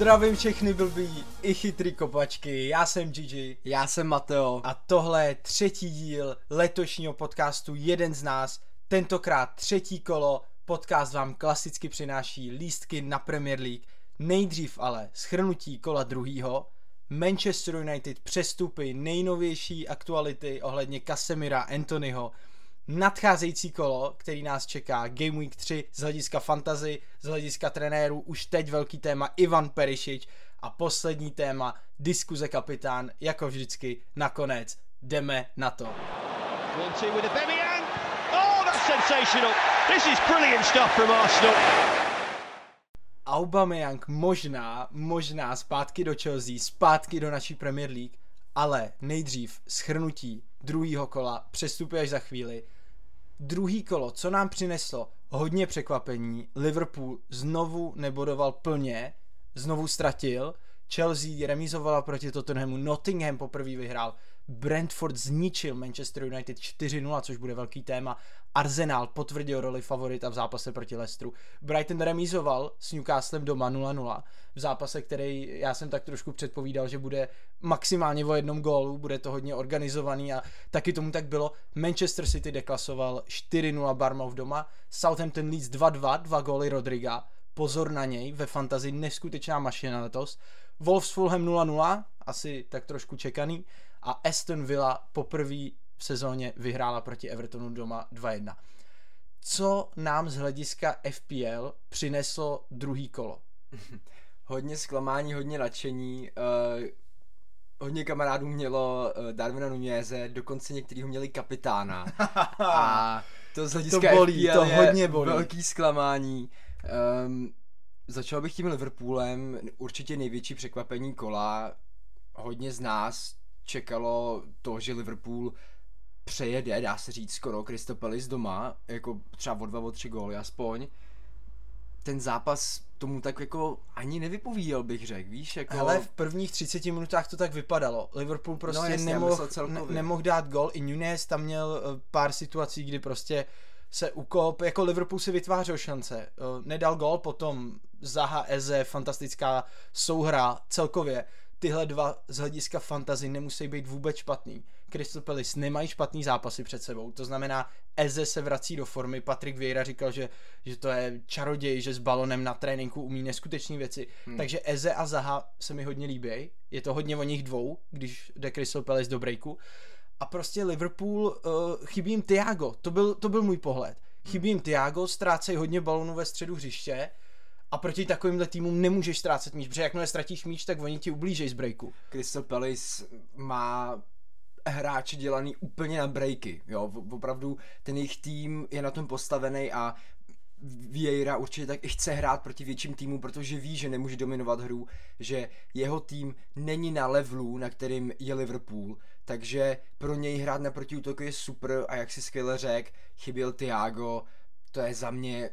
Zdravím všechny blbý i chytrý kopačky, já jsem Gigi, já jsem Mateo a tohle je třetí díl letošního podcastu Jeden z nás, tentokrát třetí kolo. Podcast vám klasicky přináší lístky na Premier League, nejdřív ale shrnutí kola druhýho, Manchester United přestupy, nejnovější aktuality ohledně Casemira, Antonyho, nadcházející kolo, který nás čeká, Game Week 3 z hlediska fantasy, z hlediska trenérů, už teď velký téma Ivan Perišić a poslední téma diskuze kapitán, jako vždycky, nakonec jdeme na to. Aubameyang možná zpátky do Chelsea, zpátky do naší Premier League, ale nejdřív shrnutí druhýho kola, přestupy až za chvíli. Druhý kolo, co nám přineslo hodně překvapení, Liverpool znovu nebodoval plně, znovu ztratil, Chelsea remizovala proti Tottenhamu, Nottingham poprvé vyhrál, Brentford zničil Manchester United 4-0, což bude velký téma, Arsenal potvrdil roli favorita v zápase proti Leicesteru, Brighton remizoval s Newcastlem doma 0-0, v zápase, který já jsem tak trošku předpovídal, že bude maximálně o jednom gólu, bude to hodně organizovaný a taky tomu tak bylo. Manchester City deklasoval 4-0 Bournemouth doma, Southampton Leeds 2-2, dva góly Rodriga, pozor na něj, ve fantazii neskutečná mašina letos, Wolves Fulham 0-0, asi tak trošku čekaný, a Aston Villa poprvé v sezóně vyhrála proti Evertonu doma 2-1. Co nám z hlediska FPL přineslo druhý kolo? Hodně zklamání, hodně nadšení, hodně kamarádů mělo Darwina Nuñeze, dokonce některý měli kapitána. A to z hlediska FPL je hodně velký zklamání. Začal bych tím Liverpoolem, určitě největší překvapení kola, hodně z nás čekalo to, že Liverpool přejede, dá se říct, skoro Crystal Palace doma, jako třeba o 2-3 góly aspoň. Ten zápas tomu tak jako ani nevypovídal, bych řekl, víš, jako... Hele, v prvních 30 minutách to tak vypadalo, Liverpool prostě nemohl dát gól, i Nuñez tam měl pár situací, kdy prostě se ukop, jako Liverpool si vytvářel šance, nedal gól, potom Zaha, Eze, fantastická souhra celkově. Tyhle dva z hlediska fantasy nemusí být vůbec špatný. Crystal Palace nemají špatný zápasy před sebou, to znamená Eze se vrací do formy, Patrick Vieira říkal, že to je čaroděj, že s balonem na tréninku umí neskutečné věci, takže Eze a Zaha se mi hodně líbí, je to hodně o nich dvou, když jde Crystal Palace do breaku. A prostě Liverpool, chybí jim Thiago, to byl můj pohled. Chybí jim Thiago, ztrácejí hodně balónů ve středu hřiště a proti takovýmhle týmům nemůžeš ztrácet míč, protože jakmile ztratíš míč, tak oni ti ublížejí z breaku. Crystal Palace má hráči dělaný úplně na breaky, jo, opravdu ten jejich tým je na tom postavený a Vieira určitě tak i chce hrát proti větším týmu, protože ví, že nemůže dominovat hru, že jeho tým není na levelu, na kterým je Liverpool, takže pro něj hrát na protiútok je super a jak si skvěle řekl, chyběl Thiago, to je za mě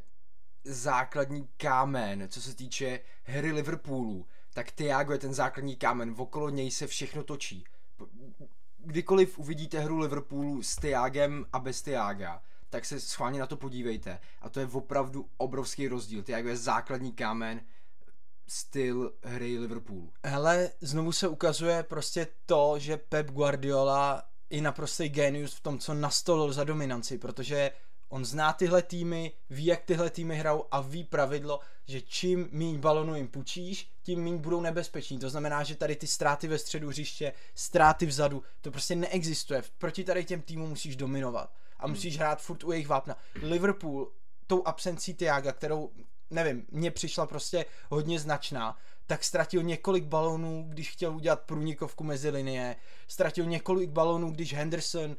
základní kámen, co se týče hry Liverpoolu, tak Thiago je ten základní kámen, okolo něj se všechno točí. Kdykoliv uvidíte hru Liverpoolu s Thiagem a bez Thiaga, tak se schválně na to podívejte. A to je opravdu obrovský rozdíl. Thiago je základní kámen, styl hry Liverpoolu. Hele, znovu se ukazuje prostě to, že Pep Guardiola je naprostý génius v tom, co nastolil za dominanci, protože on zná tyhle týmy, ví, jak tyhle týmy hrajou a ví pravidlo, že čím míň balonu jim pučíš, tím míň budou nebezpeční. To znamená, že tady ty ztráty ve středu hřiště, ztráty vzadu, to prostě neexistuje. Proti tady těm týmům musíš dominovat a musíš hrát furt u jejich vápna. Liverpool tou absencí Thiaga, kterou, nevím, mně přišla prostě hodně značná, tak ztratil několik balónů, když chtěl udělat průnikovku mezi linie, ztratil několik balónů, když Henderson,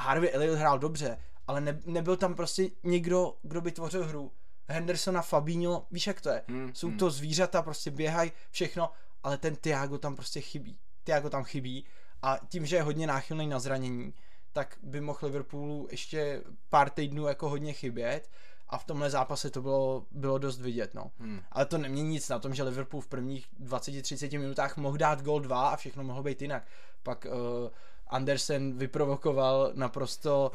Harvey Elliott hrál dobře, ale nebyl tam prostě někdo, kdo by tvořil hru. Henderson a Fabinho, víš jak to je, jsou to zvířata, prostě běhají, všechno, ale ten Thiago tam prostě chybí. Thiago tam chybí a tím, že je hodně náchylný na zranění, tak by mohl Liverpoolu ještě pár týdnů jako hodně chybět a v tomhle zápase to bylo dost vidět, no. Ale to nemění nic na tom, že Liverpool v prvních 20-30 minutách mohl dát gól 2 a všechno mohlo být jinak. Pak Andersen vyprovokoval naprosto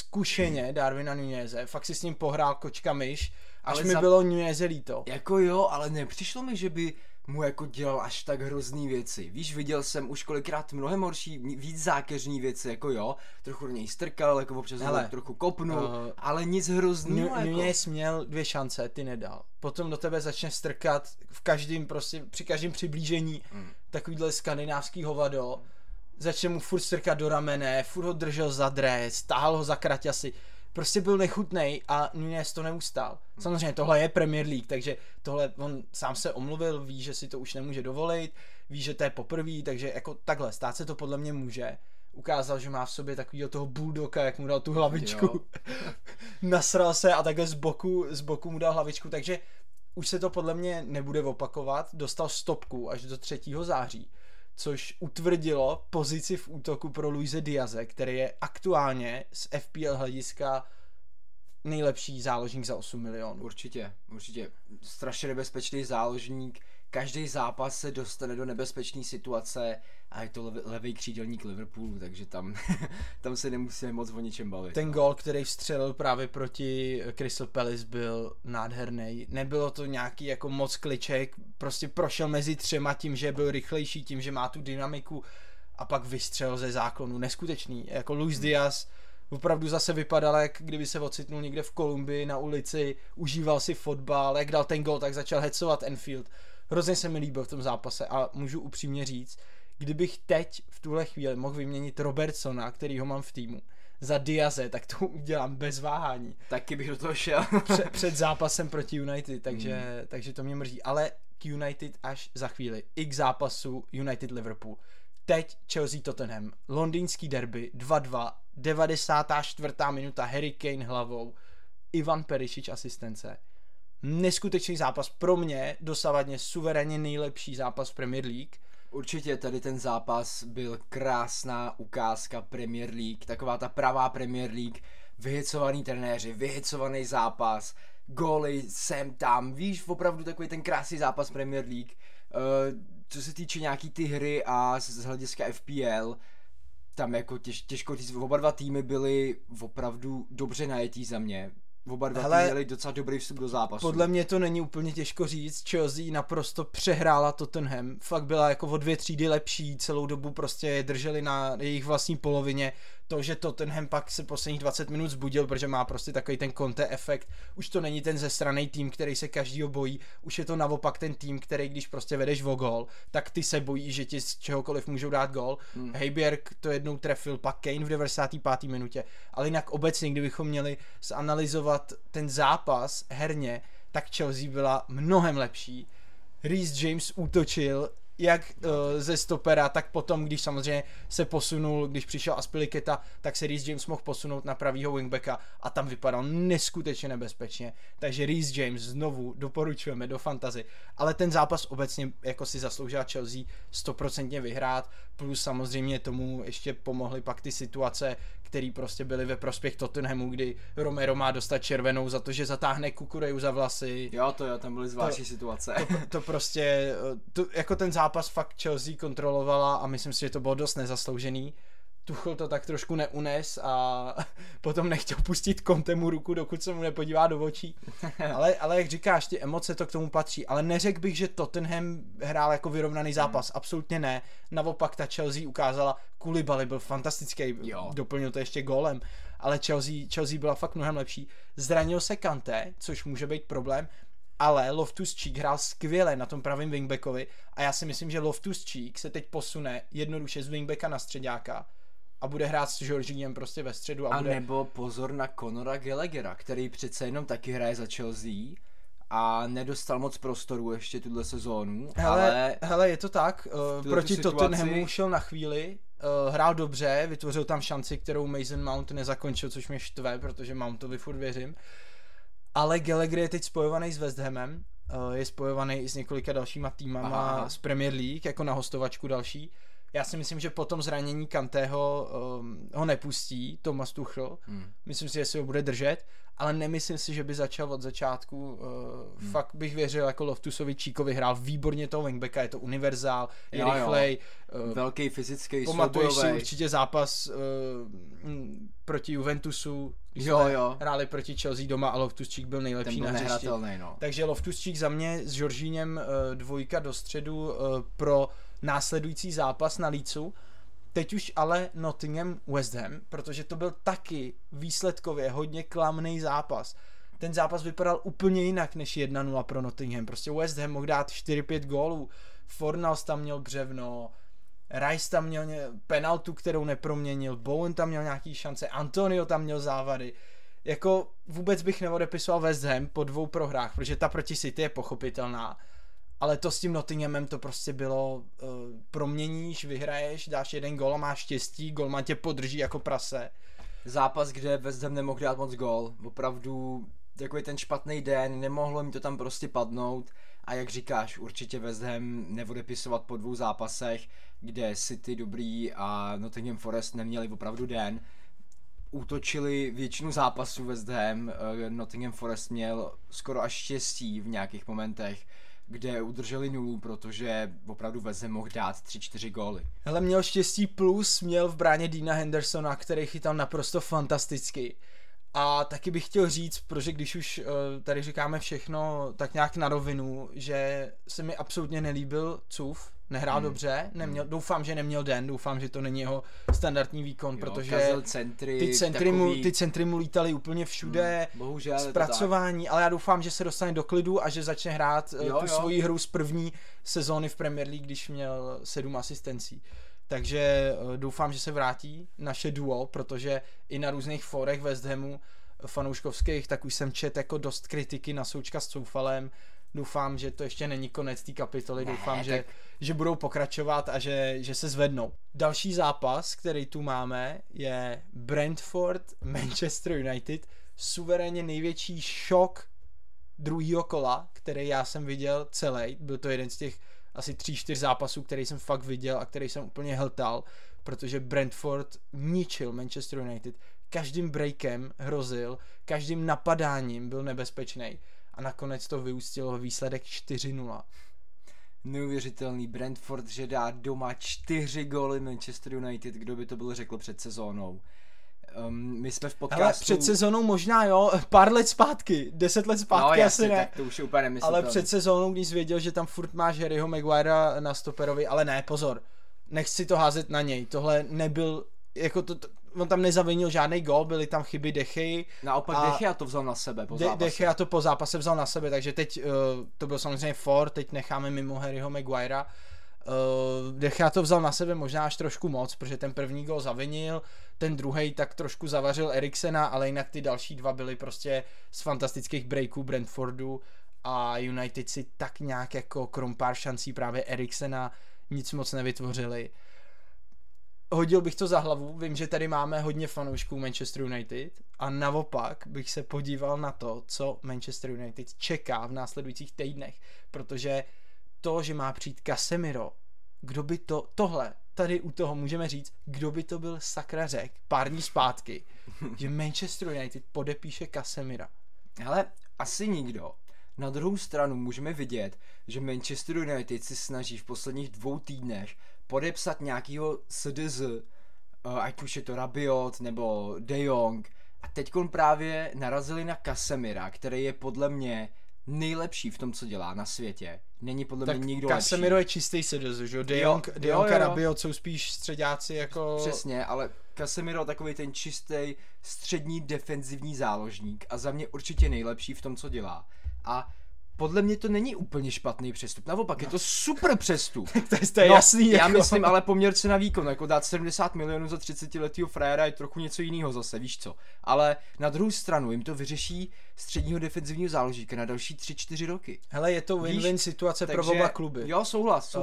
zkušeně Darwina Nuñeze, fakt si s ním pohrál kočka myš Až mi bylo něže líto. Jako jo, ale nepřišlo mi, že by mu jako dělal až tak hrozný věci. Víš, viděl jsem už kolikrát mnohem horší, víc zákeřní věci, jako jo, trochu do něj strkal, jako občas ho trochu kopnul, ale nic hroznýho, jako. Mě jsi měl 2 šance, ty nedal. Potom do tebe začne strkat v každém, prostě při každém přiblížení, takovýhle skandinávský hovado, začne mu furt strkat do ramene, furt ho držel za dres, táhl ho za kraťasy. Prostě byl nechutnej a Nunez to neustál. Samozřejmě tohle je Premier League, takže tohle on sám se omluvil, ví, že si to už nemůže dovolit, ví, že to je poprvé, takže jako takhle, stát se to podle mě může. Ukázal, že má v sobě takovýho toho bulldoga, jak mu dal tu hlavičku. Nasral se a takhle z boku mu dal hlavičku, takže už se to podle mě nebude opakovat. Dostal stopku až do 3. září, což utvrdilo pozici v útoku pro Luise Diaze, který je aktuálně z FPL hlediska nejlepší záložník za 8 milionů. Určitě. Strašně nebezpečný záložník, každý zápas se dostane do nebezpečné situace a je to levý křídelník Liverpoolu, takže tam se nemusíme moc o ničem bavit. Ten gól, který vstřelil právě proti Crystal Palace, byl nádherný. Nebylo to nějaký jako moc kliček, prostě prošel mezi třema tím, že byl rychlejší, tím, že má tu dynamiku a pak vystřelil ze záklonu. Neskutečný, jako Luis Diaz opravdu zase vypadal, jak kdyby se ocitnul někde v Kolumbii na ulici, užíval si fotbal, jak dal ten gól, tak začal hecovat Anfield. Hrozně se mi líbil v tom zápase a můžu upřímně říct, kdybych teď v tuhle chvíli mohl vyměnit Robertsona, kterýho mám v týmu, za Diaze, tak to udělám bez váhání. Taky bych do toho šel. Před zápasem proti United, takže to mě mrzí. Ale k United až za chvíli. I k zápasu United-Liverpool. Teď Chelsea-Tottenham. Londýnský derby 2-2, 94. minuta, Harry Kane hlavou, Ivan Perisic asistence. Neskutečný zápas, pro mě dosavadně suverénně nejlepší zápas Premier League. Určitě tady ten zápas byl krásná ukázka Premier League, taková ta pravá Premier League, vyhecovaný trenéři, vyhecovaný zápas, góly sem tam, víš, opravdu takový ten krásný zápas Premier League. Co se týče nějaký ty hry a z hlediska FPL, tam jako těžko říct, oba dva týmy byly opravdu dobře najetí za mě. Oba dva týmy měli docela dobrý vstup do zápasu. Podle mě to není úplně těžko říct, Chelsea naprosto přehrála Tottenham, fakt byla jako o 2 třídy lepší, celou dobu prostě je drželi na jejich vlastní polovině. To, že Tottenham pak se posledních 20 minut zbudil, protože má prostě takový ten Conte efekt, už to není ten zesranej tým, který se každýho bojí, už je to naopak ten tým, který když prostě vedeš o gól, tak ty se bojíš, že ti z čehokoliv můžou dát gól. Højbjerg to jednou trefil, pak Kane v 95. minutě, ale jinak obecně, kdybychom měli zanalizovat ten zápas herně, tak Chelsea byla mnohem lepší. Reece James útočil jak ze stopera, tak potom, když samozřejmě se posunul, když přišel Aspilicueta, tak se Reece James mohl posunout na pravýho wingbacka a tam vypadal neskutečně nebezpečně. Takže Reece James znovu doporučujeme do fantasy, ale ten zápas obecně jako si zasloužila Chelsea 100% vyhrát, plus samozřejmě tomu ještě pomohly pak ty situace, které prostě byly ve prospěch Tottenhamu, kdy Romero má dostat červenou za to, že zatáhne Kukureju za vlasy. Jo, tam byly zvláštní situace. To jako ten zápas fakt Chelsea kontrolovala a myslím si, že to bylo dost nezasloužený. Tuchel to tak trošku neunes a potom nechtěl pustit Contemu ruku, dokud se mu nepodívá do očí. Ale jak říkáš, ty emoce to k tomu patří, ale neřekl bych, že Tottenham hrál jako vyrovnaný zápas, absolutně ne. Naopak ta Chelsea ukázala, Koulibaly byl fantastický, doplnil to ještě gólem, ale Chelsea byla fakt mnohem lepší. Zranil se Kanté, což může být problém, ale Loftus-Cheek hrál skvěle na tom pravém wingbackovi a já si myslím, že Loftus-Cheek se teď posune jednoduše z wingbacka na středáka a bude hrát s Jorginhem prostě ve středu. A nebo pozor na Conora Gallaghera, který přece jenom taky hraje za Chelsea a nedostal moc prostoru ještě tuhle sezónu. Hele, je to tak, proti Tottenhamu šel na chvíli, hrál dobře, vytvořil tam šanci, kterou Mason Mount nezakončil, což mě štve, protože Mountovi furt věřím. Ale Gallagher je teď spojovaný s West Hamem, je spojovaný i s několika dalšíma týmama z Premier League, jako na hostovačku další. Já si myslím, že po tom zranění Kantého ho nepustí Thomas Tuchel. Myslím si, že se ho bude držet ale nemyslím si, že by začal od začátku. Fakt bych věřil, jako Loftusovi Číkovi, hrál výborně toho wingbacka, je to univerzál, je rychlej. Velký fyzický, pamatuješ si určitě zápas proti Juventusu, když hráli proti Chelsea doma a Loftus Cheek byl nejlepší na hřišti. No. Takže Loftus Cheek za mě s Jorginhem dvojka do středu pro následující zápas na Leedsu. Teď už ale Nottingham West Ham, protože to byl taky výsledkově hodně klamný zápas. Ten zápas vypadal úplně jinak než 1-0 pro Nottingham. Prostě West Ham mohl dát 4-5 gólů, Fornals tam měl břevno, Rice tam měl penaltu, kterou neproměnil, Bowen tam měl nějaký šance, Antonio tam měl závady. Jako vůbec bych neodepisoval West Ham po dvou prohrách, protože ta proti City je pochopitelná. Ale to s tím Nottinghamem to prostě bylo, proměníš, vyhraješ, dáš jeden gól a máš štěstí, golman tě podrží jako prase. Zápas, kde West Ham nemohl dát moc gól, opravdu takový ten špatný den, nemohlo jim to tam prostě padnout a jak říkáš, určitě West Ham neodepisovat po dvou zápasech, kde City dobrý a Nottingham Forest neměli opravdu den. Útočili většinu zápasů West Ham, Nottingham Forest měl skoro až štěstí v nějakých momentech, kde udrželi nulu, protože opravdu West Ham mohl dát 3-4 góly. Hele, měl štěstí plus, měl v bráně Deana Hendersona, který chytal naprosto fantasticky. A taky bych chtěl říct, protože když už tady říkáme všechno tak nějak na rovinu, že se mi absolutně nelíbil Cuf, nehrál dobře, neměl, doufám, že neměl den, doufám, že to není jeho standardní výkon, protože centry, ty centry mu lítaly úplně všude, bohužel, zpracování, ale já doufám, že se dostane do klidu a že začne hrát svoji hru z první sezóny v Premier League, když měl 7 asistencí. Takže doufám, že se vrátí naše duo, protože i na různých fórech West Hamu fanouškovských, tak už jsem čet jako dost kritiky na Součka s Coufalem. Doufám, že to ještě není konec té kapitoly, doufám, že budou pokračovat a že se zvednou. Další zápas, který tu máme, je Brentford Manchester United, suverénně největší šok druhého kola, který já jsem viděl celý, byl to jeden z těch asi 3-4 zápasů, který jsem fakt viděl a který jsem úplně hltal, protože Brentford ničil Manchester United, každým breakem hrozil, každým napadáním byl nebezpečný. A nakonec to vyústilo výsledek 4-0. Neuvěřitelný Brentford, že dá doma 4 góly Manchester United, kdo by to byl řekl před sezónou. My jsme v podcastu... Ale před sezónou možná pár let zpátky, 10 let zpátky no, asi ne. Tak to už je úplně nemyslitelný. Ale před sezónou, když věděl, že tam furt máš Harryho Maguirea na stoperovi, ale ne, pozor, nechci to házet na něj, tohle nebyl, jako to on tam nezavinil žádný gól, byly tam chyby Dechy. Naopak Dechy a to vzal na sebe po zápase. Dechy a to po zápase vzal na sebe, takže teď to byl samozřejmě for, teď necháme mimo Harryho Maguirea. Dechy a to vzal na sebe možná až trošku moc, protože ten první gól zavinil, ten druhý tak trošku zavařil Eriksena, ale jinak ty další dva byly prostě z fantastických breaků Brentfordu a United si tak nějak jako krom pár šancí právě Eriksena nic moc nevytvořili. Hodil bych to za hlavu, vím, že tady máme hodně fanoušků Manchester United a naopak bych se podíval na to, co Manchester United čeká v následujících týdnech, protože to, že má přijít Casemiro, kdo by to, tohle, tady u toho můžeme říct, kdo by to byl sakra řek pár dní zpátky, že Manchester United podepíše Casemira. Hele, asi nikdo. Na druhou stranu můžeme vidět, že Manchester United se snaží v posledních 2 týdnech podepsat nějakýho SDZ, ať už je to Rabiot nebo De Jong, a teďkon právě narazili na Casemira, který je podle mě nejlepší v tom, co dělá na světě. Není podle mě nikdo lepší. Casemiro je čistý SDZ, že De Jong a Rabiot jsou spíš středáci jako... Přesně, ale Casemiro takový ten čistý střední defenzivní záložník a za mě určitě nejlepší v tom, co dělá. A podle mě to není úplně špatný přestup, naopak je to super přestup. To je jasný. Já myslím, ale poměrce na výkon, jako dát 70 milionů za 30-letýho frajera je trochu něco jiného zase, víš co. Ale na druhou stranu jim to vyřeší středního defenzivního záložníka na další 3-4 roky. Hele, je to win-win situace pro oba kluby. Jo, souhlas.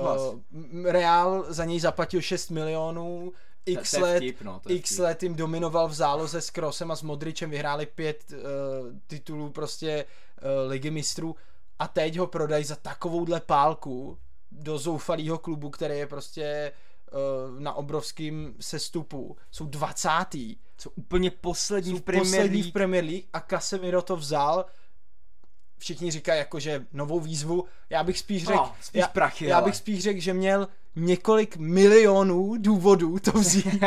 Real za něj zaplatil 6 milionů, x let jim dominoval v záloze s Kroosem a s Modričem, vyhráli 5 titulů prostě Ligy mistrů. A teď ho prodají za takovouhle pálku do zoufalého klubu, který je prostě na obrovském sestupu. Jsou 20. Jsou úplně poslední v Premier League a Casemiro to vzal. Všichni říkají jakože novou výzvu. Já bych spíš řekl, že měl několik milionů důvodů to vzít,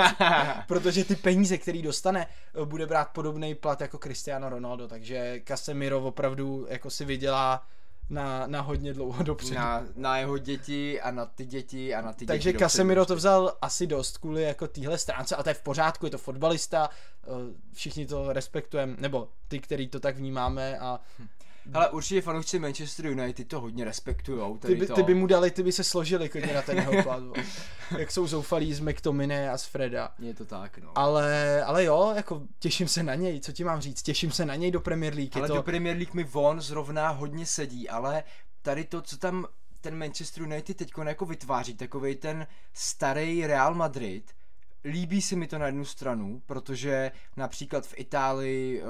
protože ty peníze, který dostane, bude brát podobný plat jako Cristiano Ronaldo, takže Casemiro opravdu jako si vydělá na hodně dlouho dopředu. Na jeho děti a na ty děti a na ty takže děti. Takže Casemiro to vzal asi dost kvůli jako téhle stránce a to je v pořádku, je to fotbalista, všichni to respektujeme, nebo ty, který to tak vnímáme a... Ale určitě fanoušci Manchester United to hodně respektujou. Ty by se složili klidně na ten jeho plat. Jak jsou zoufalí z McTominay a z Freda. Je to tak, no. Ale jo, jako těším se na něj, co ti mám říct, těším se na něj do Premier League. Ale do Premier League mi von zrovna hodně sedí, ale tady to, co tam ten Manchester United teďko jako vytváří, takovej ten starý Real Madrid, líbí se mi to na jednu stranu, protože například v Itálii,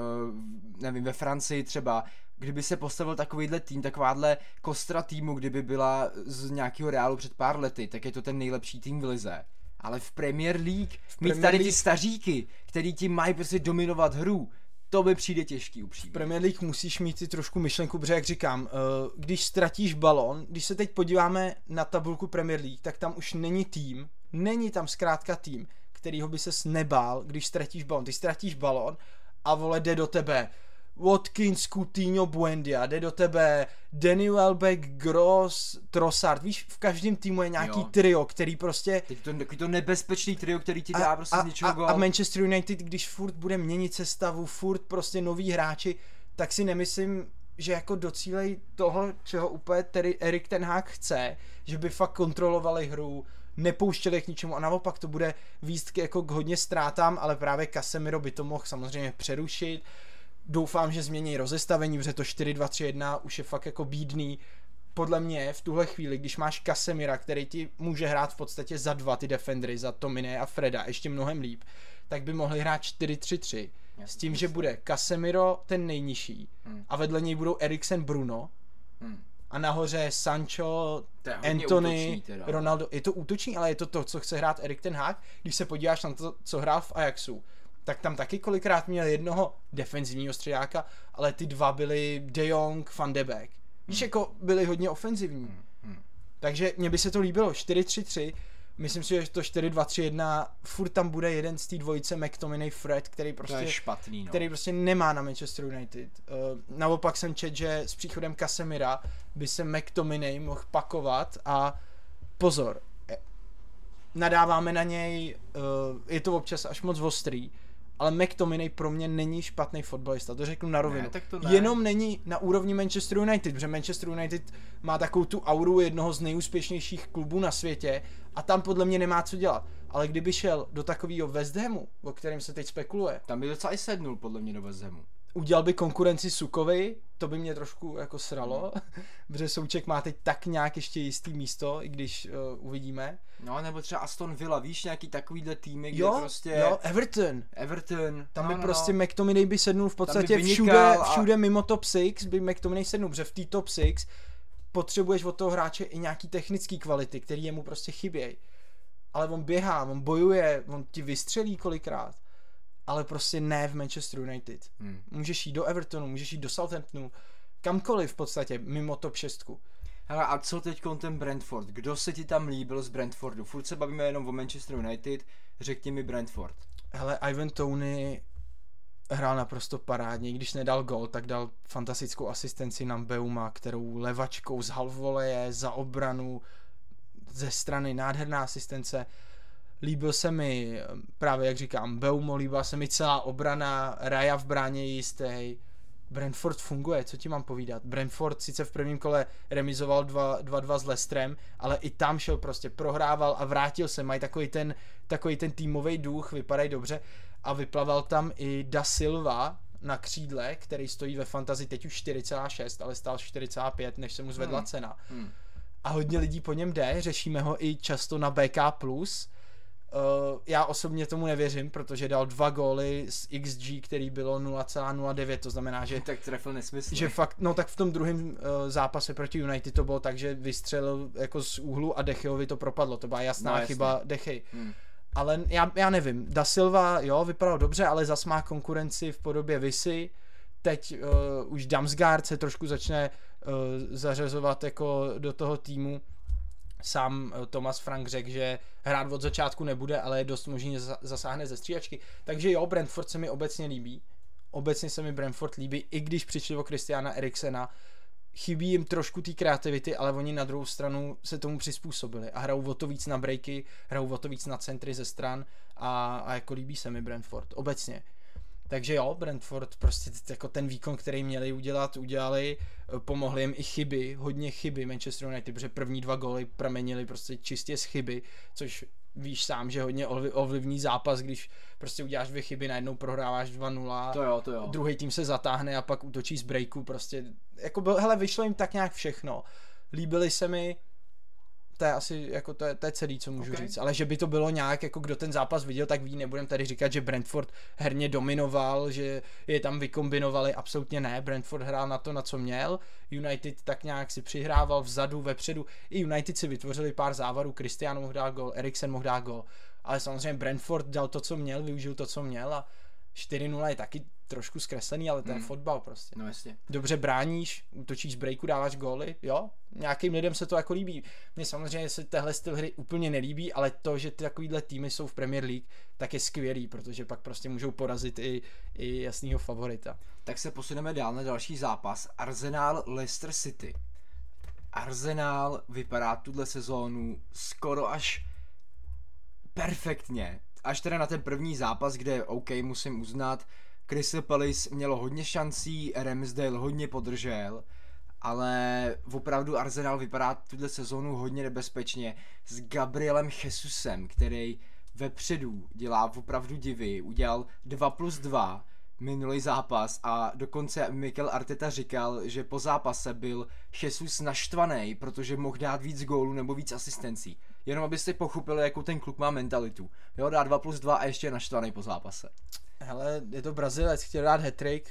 nevím, ve Francii třeba, kdyby se postavil takovýhle tým, takováhle kostra týmu, kdyby byla z nějakého Reálu před pár lety, tak je to ten nejlepší tým v lize. Ale v Premier League mít tady ty staříky, který ti mají prostě dominovat hru, to by přijde těžký upřímně. V Premier League musíš mít ty trošku myšlenku, protože jak říkám, když ztratíš balón, když se teď podíváme na tabulku Premier League, tak tam už není tým, není tam zkrátka tým, kterýho by ses nebál, když ztratíš balón. Ty ztratíš balón a vole jde do tebe Watkins, Coutinho, Buendia, jde do tebe Danny Welbeck, Gross, Trossard, víš, v každém týmu je nějaký trio, který prostě... Takový to nebezpečný trio, který ti dá prostě z něčeho gól. A Manchester United, když furt bude měnit sestavu, furt prostě noví hráči, tak si nemyslím, že jako docílej toho, čeho úplně Erik ten Hag chce, že by fakt kontrolovali hru, nepouštěli k ničemu a naopak to bude výstky jako k hodně ztrátám, ale právě Casemiro by to mohl samozřejmě přerušit. Doufám, že změní rozestavení, protože to 4-2-3-1 už je fakt jako bídný. Podle mě v tuhle chvíli, když máš Casemira, který ti může hrát v podstatě za dva ty defendery, za Tomine a Freda, ještě mnohem líp, tak by mohli hrát 4-3-3. S tím, že bude Casemiro ten nejnižší a vedle něj budou Eriksen, Bruno a nahoře Sancho, Anthony, Ronaldo. Je to útočný, ale je to to, co chce hrát Erik ten Hag. Když se podíváš na to, co hrál v Ajaxu, tak tam taky kolikrát měl jednoho defenzivního středáka, ale ty dva byli De Jong, Van de Beek. Víš, jako byli hodně ofenzivní. Takže mně by se to líbilo. 4-3-3, myslím si, že to 4-2-3-1, furt tam bude jeden z té dvojice McTominay Fred, který prostě, to je špatný, no. Který prostě nemá na Manchester United. Naopak jsem četl, že s příchodem Casemira by se McTominay mohl pakovat a pozor, nadáváme na něj, je to občas až moc ostrý, ale McTominay pro mě není špatný fotbalista, to řeknu na rovinu. Jenom není na úrovni Manchester United, protože Manchester United má takovou tu auru jednoho z nejúspěšnějších klubů na světě a tam podle mě nemá co dělat. Ale kdyby šel do takového West Hamu, o kterém se teď spekuluje... Tam by docela i sednul podle mě do West Hamu. Udělal by konkurenci Sukovi, to by mě trošku jako sralo, protože Souček má teď tak nějak ještě jistý místo, i když uvidíme. No nebo třeba Aston Villa, víš, nějaký takovýhle týmy, kde jo, prostě... Jo, Everton. Tam by prostě McTominay by sednul v podstatě všude mimo top 6 by McTominay sednul, protože v té top 6 potřebuješ od toho hráče i nějaký technický kvality, který jemu prostě chybějí. Ale on běhá, on bojuje, on ti vystřelí kolikrát. Ale prostě ne v Manchester United. Můžeš jít do Evertonu, můžeš jít do Southamptonu, kamkoliv v podstatě, mimo top 6. Hele, a co teďkon ten Brentford? Kdo se ti tam líbil z Brentfordu? Furt se bavíme jenom o Manchester United, řekni mi Brentford. Hele, Ivan Toney hrál naprosto parádně, když nedal gol, tak dal fantastickou asistenci na Mbeuma, kterou levačkou z halfvoleje, za obranu, ze strany, nádherná asistence. Líbil se mi, právě jak říkám, Beumo, líbila se mi celá obrana, Raja v bráně jistý. Brentford funguje, co ti mám povídat. Brentford sice v prvním kole remizoval 2-2 s Leicesterem, ale i tam šel prostě, prohrával a vrátil se. Mají takový ten týmový duch, vypadají dobře. A vyplaval tam i Da Silva na křídle, který stojí ve fantasy teď už 4,6, ale stál 4,5, než se mu zvedla cena. A hodně lidí po něm jde, řešíme ho i často na BK+. Já osobně tomu nevěřím, protože dal 2 góly z XG, který bylo 0,09, to znamená, že tak trefil nesmysl. Že fakt, no tak v tom druhém zápase proti United to bylo tak, že vystřelil jako z úhlu a De Geovi to propadlo, to byla jasná chyba De Gea. Ale já nevím, Da Silva, jo, vypadal dobře, ale zas má konkurenci v podobě Visy. Teď už Damsgaard se trošku začne zařazovat jako do toho týmu. Sám Thomas Frank řekl, že hrát od začátku nebude, ale je dost možný zasáhne ze střídačky. Takže jo, Brentford se mi obecně líbí. Obecně se mi Brentford líbí, i když přišli o Christiana Eriksena. Chybí jim trošku té kreativity, ale oni na druhou stranu se tomu přizpůsobili a hrajou o to víc na breaky, hrajou o to víc na centry ze stran a jako líbí se mi Brentford obecně. Takže jo, Brentford prostě jako ten výkon, který měli udělat, udělali, pomohli jim i chyby, hodně chyby Manchester United, protože první 2 góly pramenili prostě čistě z chyby, což víš sám, že hodně ovlivní zápas, když prostě uděláš 2 chyby, najednou prohráváš 2-0, to jo. Druhý tým se zatáhne a pak útočí z breaku, prostě, jako byl, hele, vyšlo jim tak nějak všechno, líbily se mi, to je asi, jako to je celý, co můžu říct, ale že by to bylo nějak, jako kdo ten zápas viděl, tak ví, nebudem tady říkat, že Brentford herně dominoval, že je tam vykombinovali, absolutně ne, Brentford hrál na to, na co měl, United tak nějak si přihrával vzadu, vepředu, i United si vytvořili pár závarů, Cristiano mohl dát gol, Eriksen mohl dát gol, ale samozřejmě Brentford dal to, co měl, využil to, co měl a 4-0 je taky trošku zkreslený, ale to je fotbal prostě. No jasně. Dobře bráníš, útočíš z breaku, dáváš góly, jo? Nějakým lidem se to jako líbí. Mně samozřejmě se tehle styl hry úplně nelíbí, ale to, že takovýhle týmy jsou v Premier League, tak je skvělý, protože pak prostě můžou porazit i jasnýho favorita. Tak se posuneme dál na další zápas. Arsenal Leicester City. Arsenal vypadá tuhle sezónu skoro až perfektně. Až teda na ten první zápas, kde OK, musím uznat, Crystal Palace mělo hodně šancí, Ramsdale hodně podržel, ale opravdu Arsenal vypadá tuhle sezónu hodně nebezpečně s Gabrielem Jesusem, který vepředu dělá opravdu divy, udělal 2+2 minulý zápas a dokonce Mikel Arteta říkal, že po zápase byl Jesus naštvaný, protože mohl dát víc gólů nebo víc asistencí. Jenom abyste pochopili, jakou ten kluk má mentalitu. Jo, dá 2+2 a ještě je naštvaný po zápase. Hele, je to Brazilec, chtěl dát hat-trick.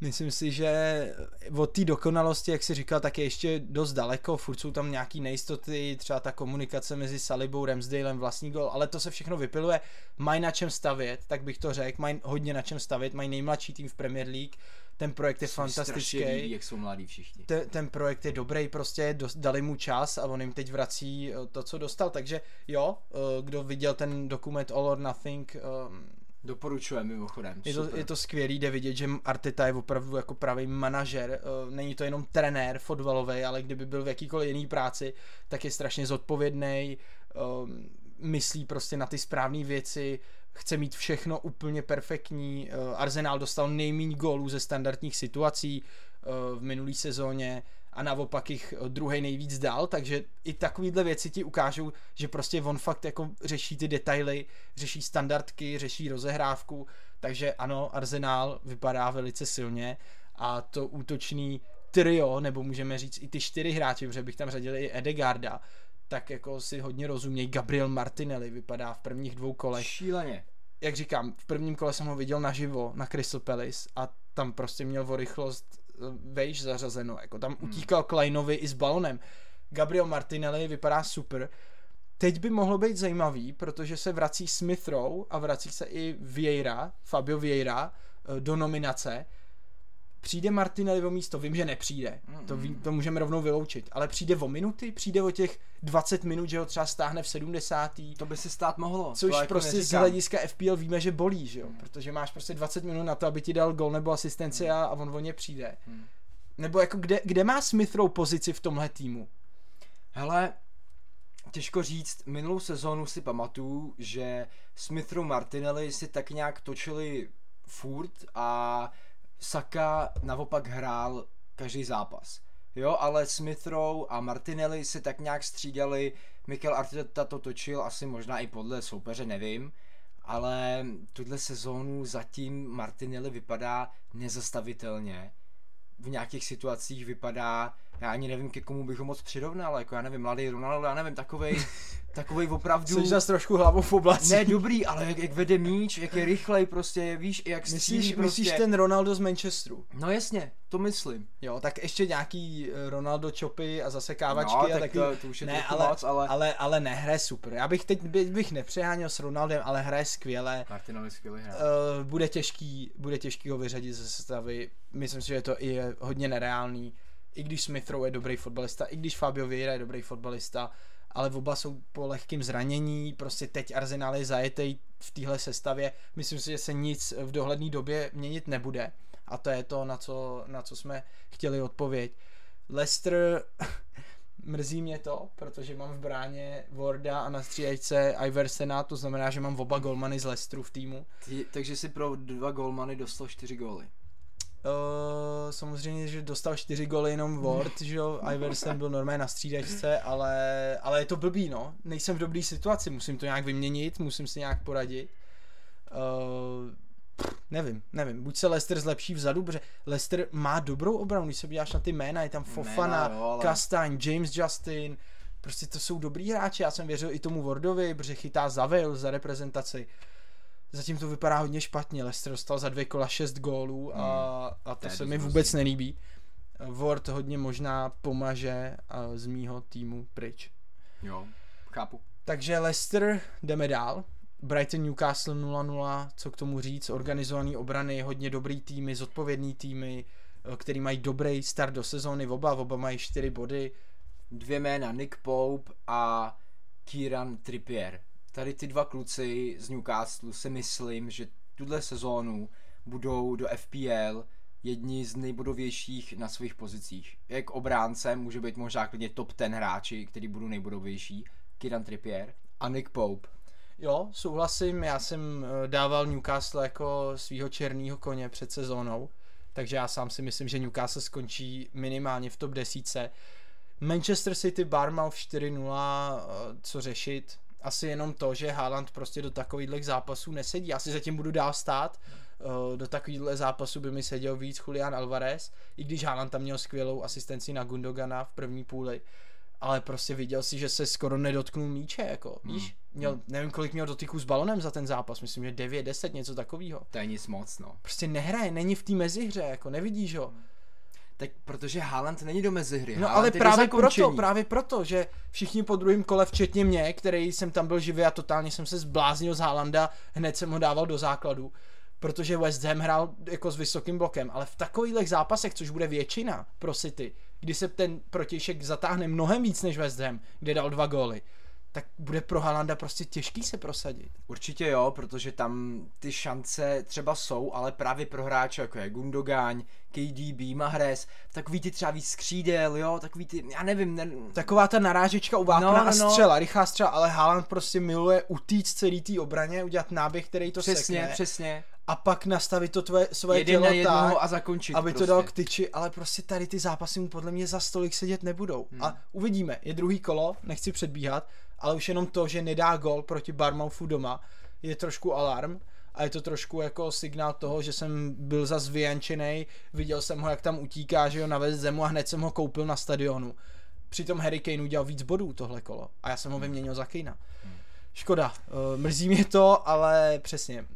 Myslím si, že od té dokonalosti, jak jsi říkal, tak je ještě dost daleko. Furt jsou tam nějaký nejistoty, třeba ta komunikace mezi Salibou, Ramsdalem, vlastní gol, ale to se všechno vypiluje. Mají na čem stavět, tak bych to řekl, mají hodně na čem stavět, mají nejmladší tým v Premier League. Ten projekt je fantastický. Líbí, jak jsou mladí všichni. Ten projekt je dobrý, prostě dali mu čas a on jim teď vrací to, co dostal, takže jo, kdo viděl ten dokument All or Nothing, doporučujem mimochodem. Je to skvělý, jde vidět, že Arteta je opravdu jako pravý manažer, není to jenom trenér fotbalový, ale kdyby byl v jakýkoliv jiný práci, tak je strašně zodpovědný, myslí prostě na ty správné věci, chce mít všechno úplně perfektní. Arsenal dostal nejméně gólů ze standardních situací v minulý sezóně a naopak jich druhý nejvíc dal, takže i takovýhle věci ti ukážou, že prostě on fakt jako řeší ty detaily, řeší standardky, řeší rozehrávku, takže ano, Arsenal vypadá velice silně a to útočný trio, nebo můžeme říct i ty 4 hráči, protože bych tam řadil i Edegaarda, tak jako si hodně rozumějí. Gabriel Martinelli vypadá v prvních 2 kolech. Šíleně. Jak říkám, v prvním kole jsem ho viděl naživo na Crystal Palace a tam prostě měl o rychlost vejš zařazeno, jako tam utíkal Kleinovi i s balonem. Gabriel Martinelli vypadá super. Teď by mohlo být zajímavý, protože se vrací Smith Rowe a vrací se i Vieira, Fabio Vieira do nominace. Přijde Martinelli o místo? Vím, že nepřijde. To můžeme rovnou vyloučit. Ale přijde o minuty? Přijde o těch 20 minut, že ho třeba stáhne v 70. To by se stát mohlo. Což jako prostě neříkám. Z hlediska FPL víme, že bolí, že jo? Protože máš prostě 20 minut na to, aby ti dal gol nebo asistenci a on o ně přijde. Nebo jako kde má Smith Rowe pozici v tomhle týmu? Hele, těžko říct, minulou sezónu si pamatuju, že Smith Rowe Martinelli si tak nějak točili furt a Saka naopak hrál každý zápas, jo, ale Smith Rowe a Martinelli se tak nějak střídali, Mikel Arteta to točil asi možná i podle soupeře, nevím, ale tuhle sezónu zatím Martinelli vypadá nezastavitelně, v nějakých situacích vypadá, já ani nevím, ke komu bych ho moc přirovnal, jako já nevím, mladý Ronaldo, já nevím, takovej takovej opravdu... Jsi zas trošku hlavou v oblaci. Ne, dobrý, ale jak vede míč, jak je rychlej prostě, víš, jak střílí prostě. Myslíš ten Ronaldo z Manchesteru? No jasně, to myslím. Jo, tak ještě nějaký Ronaldo čopy a zasekávačky no, a tak to už je ne, trochu moc, ale ne, hraje super. Já bych teď bych nepřeháněl s Ronaldem, ale hraje skvěle. Martinovi skvěle hraje. Bude těžký ho vyřadit ze sestavy. Myslím si, že to je hodně nereálný. I když Smith Rowe je dobrý fotbalista, i když Fabio Vieira je dobrý fotbalista, ale oba jsou po lehkém zranění, prostě teď Arsenal je zajetej v téhle sestavě, myslím si, že se nic v dohledné době měnit nebude a to je to, na co jsme chtěli odpověď. Leicester, mrzí mě to, protože mám v bráně Warda a na střídačce Iversena, to znamená, že mám oba golmany z Leicesteru v týmu. Takže si pro 2 golmany dostal 4 góly. Samozřejmě, že dostal 4 góly jenom Ward, že jo, Iversen byl normálně na střídačce, ale je to blbý, no, nejsem v dobrý situaci, musím to nějak vyměnit, musím si nějak poradit, nevím, buď se Leicester zlepší vzadu, protože Leicester má dobrou obranu, když se podíváš na ty jména, je tam Fofana, Kastaň, James Justin, prostě to jsou dobrý hráči, já jsem věřil i tomu Wardovi, protože chytá za Wales, za reprezentaci. Zatím to vypadá hodně špatně, Leicester dostal za 2 kola 6 gólů a to se mi vůbec nelíbí. Ward hodně možná pomaže z mýho týmu pryč. Jo, chápu. Takže Leicester, jdeme dál. Brighton Newcastle 0-0, co k tomu říct, organizovaný obrany, hodně dobrý týmy, zodpovědný týmy, který mají dobrý start do sezóny, oba mají 4 body. 2 jména, Nick Pope a Kieran Trippier. Tady ty 2 kluci z Newcastle si myslím, že tuhle sezónu budou do FPL jedni z nejbodovějších na svých pozicích. Jak obránce může být možná klidně top 10 hráči, kteří budou nejbodovější. Kieran Trippier a Nick Pope. Jo, souhlasím, já jsem dával Newcastle jako svýho černého koně před sezónou, takže já sám si myslím, že Newcastle skončí minimálně v top 10. Manchester City Bournemouth 4-0, co řešit? Asi jenom to, že Haaland prostě do takovýchhle zápasů nesedí. Já si zatím budu dál stát. Do takovýchhle zápasů by mi seděl víc Julián Alvarez, i když Haaland tam měl skvělou asistenci na Gundogana v první půli. Ale prostě viděl si, že se skoro nedotknul míče, jako, víš? Měl, nevím, kolik měl dotyků s balonem za ten zápas, myslím, že 9, 10, něco takového. To je nic moc, no. Prostě nehraje, není v té mezihře, jako, nevidíš ho. Tak protože Haaland není do mezihry. No ale právě proto, že všichni po druhém kole, včetně mě, který jsem tam byl živý a totálně jsem se zbláznil z Haalanda, hned jsem ho dával do základu, protože West Ham hrál jako s vysokým blokem, ale v takovýchhle zápasech, což bude většina pro City, kdy se ten protějšek zatáhne mnohem víc než West Ham, kde dal 2 góly, tak bude pro Haalanda prostě těžký se prosadit. Určitě jo, protože tam ty šance třeba jsou, ale právě pro hráče jako je Gundogan, KDB, Mahrez, takový ty třeba víc skřídel, jo, takový ty, já nevím. Taková ta narážečka u vápna a střela, rychlá střela, ale Haaland prostě miluje utíct celý té obraně, udělat náběh, který to přesně sekne. A pak nastavit to svoje tělo tak, a zakončit, aby to dal k tyči, ale prostě tady ty zápasy mu podle mě za stolik sedět nebudou. A uvidíme, je druhý kolo, nechci předbíhat, ale už jenom to, že nedá gol proti Bournemouthu doma, je trošku alarm a je to trošku jako signál toho, že jsem byl zas vyjančenej, viděl jsem ho, jak tam utíká, že jo, na West Hamu a hned jsem ho koupil na stadionu. Přitom Harry Kane udělal víc bodů tohle kolo a já jsem ho vyměnil za Kanea. Škoda, mrzí mě to, ale přesně,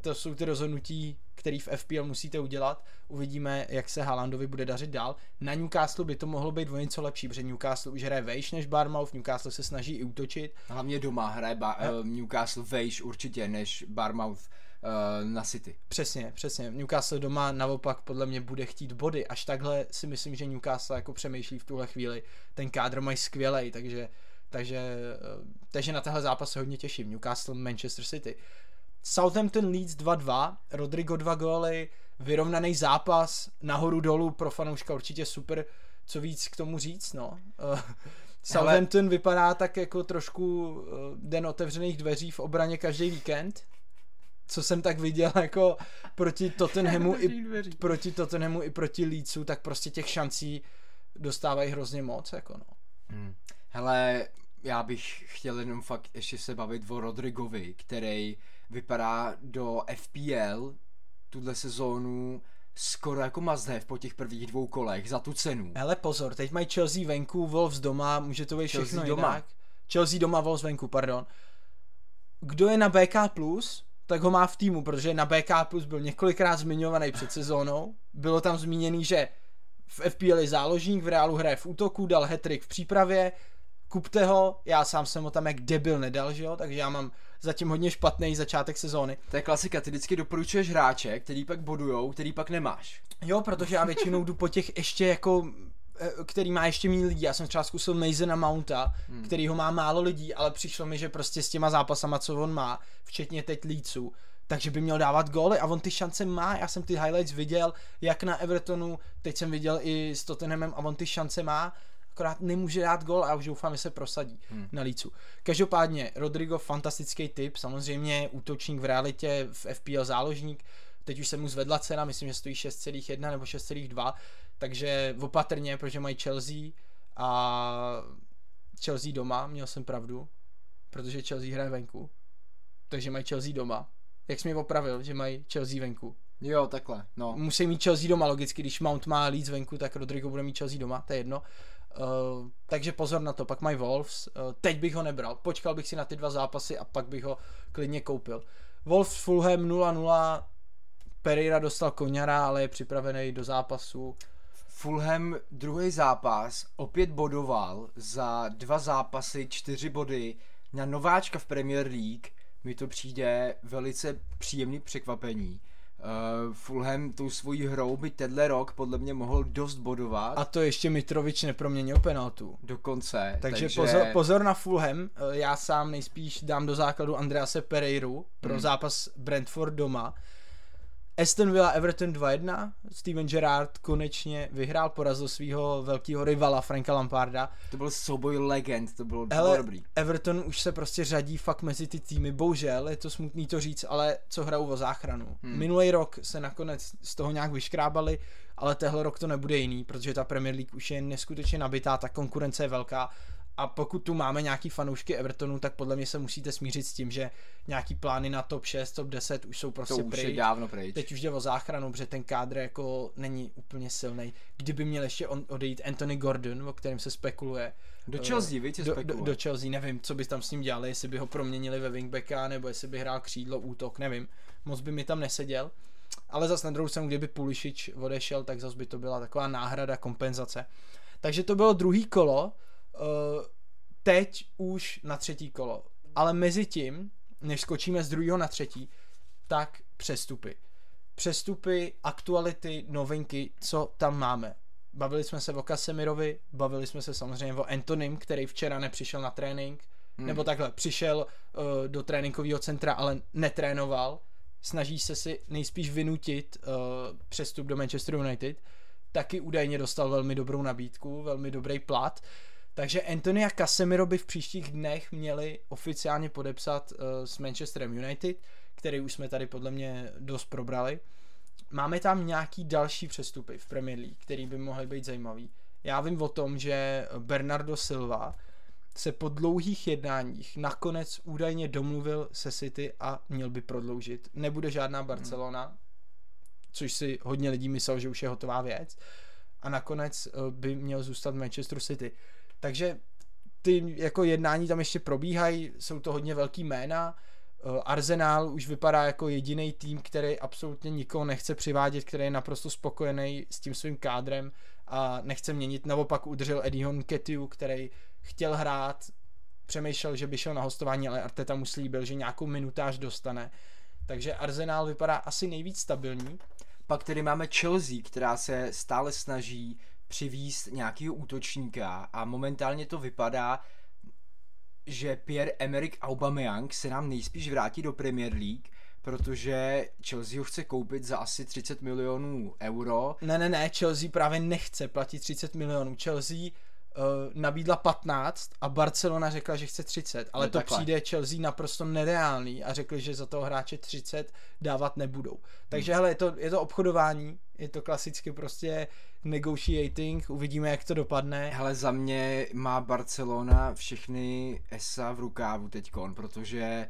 to jsou ty rozhodnutí, které v FPL musíte udělat. Uvidíme, jak se Haalandovi bude dařit dál. Na Newcastle by to mohlo být o něco lepší, protože Newcastle už hraje vejš než Bournemouth, Newcastle se snaží i útočit. Hlavně doma hraje Newcastle vejš určitě než Bournemouth na City. Přesně, Newcastle doma naopak podle mě bude chtít body, až takhle si myslím, že Newcastle jako přemýšlí v tuhle chvíli. Ten kádr mají skvělej, takže na tenhle zápas se hodně těším. Newcastle, Manchester City. Southampton Leeds 2-2, Rodrigo 2 góly, vyrovnaný zápas, nahoru dolů, pro fanouška určitě super, co víc k tomu říct, no. Southampton vypadá tak jako trošku den otevřených dveří v obraně každý víkend, co jsem tak viděl jako proti Tottenhamu i proti Leedsu, tak prostě těch šancí dostávají hrozně moc, jako no. Hele, já bych chtěl jenom fakt ještě se bavit o Rodrigovi, který vypadá do FPL tuhle sezónu skoro jako mazhev po těch prvních 2 kolech za tu cenu. Hele pozor, teď mají Chelsea venku, Wolves doma, může to být všechno jinak. Chelsea doma, Wolves venku, pardon. Kdo je na BK+, tak ho má v týmu, protože na BK+, byl několikrát zmiňovaný před sezónou. Bylo tam zmíněný, že v FPL je záložník, v Reálu hraje v útoku, dal hat-trick v přípravě, kupte ho, já sám jsem ho tam jak debil nedal, že jo, takže já mám zatím hodně špatný začátek sezóny. To je klasika, ty vždycky doporučuješ hráče, který pak bodujou, který pak nemáš. Jo, protože já většinou jdu po těch ještě jako, který má ještě méně lidí, já jsem třeba zkusil Masona Mounta, který ho má málo lidí, ale přišlo mi, že prostě s těma zápasama, co on má, včetně teď Leedsu, takže by měl dávat góly a on ty šance má, já jsem ty highlights viděl, jak na Evertonu, teď jsem viděl i s Tottenhamem a on ty šance má, akorát nemůže dát gól a já už doufám, že se prosadí na Leedsu. Každopádně Rodrigo, fantastický tip, samozřejmě útočník v realitě, v FPL záložník, teď už se mu zvedla cena, myslím, že stojí 6,1 nebo 6,2, takže opatrně, protože mají Chelsea a Chelsea doma, měl jsem pravdu, protože Chelsea hraje venku, takže mají Chelsea doma. Jak jsi mě opravil, že mají Chelsea venku? Jo, takhle, no. Musí mít Chelsea doma logicky, když Mount má Leeds venku, tak Rodrigo bude mít Chelsea doma, to je jedno. Takže pozor na to, pak mají Wolves, teď bych ho nebral, počkal bych si na ty dva zápasy a pak bych ho klidně koupil. Wolves Fulham 0-0, Pereira dostal koňara, ale je připravený do zápasu. Fulham druhý zápas, opět bodoval za 2 zápasy 4 body na nováčka v Premier League. Mi to přijde velice příjemný překvapení. Fulham tou svojí hrou by tenhle rok podle mě mohl dost bodovat. A to ještě Mitrovič neproměnil penaltu. Dokonce. Takže... Pozor na Fulham, já sám nejspíš dám do základu Andrease Pereiru pro zápas Brentford doma. Aston Villa Everton 2-1, Steven Gerrard konečně vyhrál, porazil svého velkého rivala Franka Lamparda. To byl souboj legend, to bylo dobrý. Everton už se prostě řadí fakt mezi ty týmy, bohužel, je to smutný to říct, ale co hrajou o záchranu. Minulý rok se nakonec z toho nějak vyškrábali, ale tenhle rok to nebude jiný, protože ta Premier League už je neskutečně nabitá, ta konkurence je velká. A pokud tu máme nějaký fanoušky Evertonu, tak podle mě se musíte smířit s tím, že nějaký plány na top 6, top 10 už jsou prostě pryč. Teď už jde o záchranu, protože ten kádr jako není úplně silný. Kdyby měl ještě odejít Anthony Gordon, o kterém se spekuluje. Do Chelsea, do Chelsea, nevím, co by tam s ním dělali, jestli by ho proměnili ve wingbacka, nebo jestli by hrál křídlo, útok, nevím. Moc by mi tam neseděl. Ale zas na druhou stranu, kdyby Pulisic odešel, tak zas by to byla taková náhrada, kompenzace. Takže to bylo druhý kolo. Teď už na 3. kolo, ale mezi tím, než skočíme z 2. na 3., tak přestupy, aktuality, novinky, co tam máme. Bavili jsme se o Casemirovi, bavili jsme se samozřejmě o Antonym, který včera nepřišel na trénink, nebo takhle, přišel do tréninkového centra, ale netrénoval, snaží se si nejspíš vynutit přestup do Manchester United, taky údajně dostal velmi dobrou nabídku, velmi dobrý plat. Takže Antony a Casemiro by v příštích dnech měli oficiálně podepsat s Manchesterem United, který už jsme tady podle mě dost probrali. Máme tam nějaký další přestupy v Premier League, který by mohly být zajímavý. Já vím o tom, že Bernardo Silva se po dlouhých jednáních nakonec údajně domluvil se City a měl by prodloužit. Nebude žádná Barcelona, což si hodně lidí myslel, že už je hotová věc. A nakonec by měl zůstat Manchester City. Takže ty jako jednání tam ještě probíhají, jsou to hodně velký jména. Arsenal už vypadá jako jediný tým, který absolutně nikoho nechce přivádět, který je naprosto spokojený s tím svým kádrem a nechce měnit. Naopak udržel Eddieho Nketiu, který chtěl hrát, přemýšlel, že by šel na hostování, ale Arteta mu slíbil, že nějakou minutáž dostane. Takže Arsenal vypadá asi nejvíc stabilní. Pak tady máme Chelsea, která se stále snaží přivízt nějakého útočníka a momentálně to vypadá, že Pierre-Emerick Aubameyang se nám nejspíš vrátí do Premier League, protože Chelsea ho chce koupit za asi 30 milionů euro. Ne, Chelsea právě nechce platit 30 milionů. Chelsea nabídla 15 a Barcelona řekla, že chce 30, ale to přijde Chelsea naprosto nereálný a řekli, že za toho hráče 30 dávat nebudou. Takže hele, je to obchodování, je to klasicky prostě negotiating, uvidíme, jak to dopadne. Hele, za mě má Barcelona všechny esa v rukávu teďkon, protože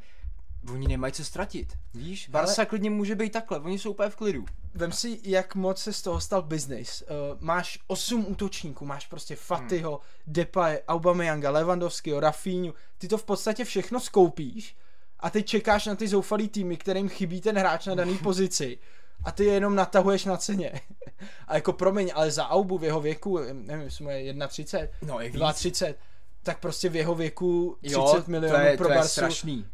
oni nemají co ztratit, víš? Barca klidně může být takhle, oni jsou úplně v klidu. vem si, jak moc se z toho stal business. Máš 8 útočníků, máš prostě Fatiho, Depaye, Aubameyanga, Lewandowského, Rafinhu. Ty to v podstatě všechno skoupíš a teď čekáš na ty zoufalý týmy, kterým chybí ten hráč na daný pozici. A ty je jenom natahuješ na ceně. A jako promiň, ale za Aubu v jeho věku, nevím, jsme 1,30, no, 2,30, tak prostě v jeho věku 30 jo, milionů pro Barsu. To je strašný.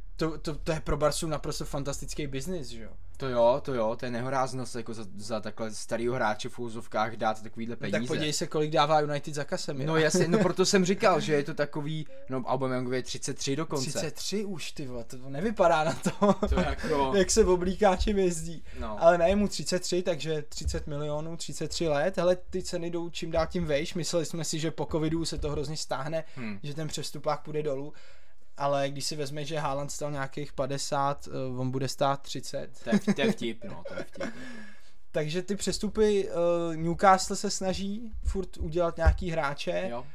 To je pro Barsu naprosto fantastický biznis, že jo? To jo, to je nehoráznost jako za takhle starýho hráče v úzovkách dát takovýhle peníze. No tak podívej se, kolik dává United za kasem. No jasně, no proto jsem říkal, že je to takový, no Aubameyangovi je 33 dokonce. 33 už, ty vole, to nevypadá na to, jako... jak se oblíká, čím jezdí. No. Ale ne, mu 33, takže 30 milionů, 33 let, hele, ty ceny jdou čím dál tím vejš, mysleli jsme si, že po covidu se to hrozně stáhne, že ten přestupák půjde dolů. Ale když si vezme, že Haaland stal nějakých 50, on bude stát 30. To je vtip. Takže ty přestupy, Newcastle se snaží furt udělat nějaký hráče. Jo.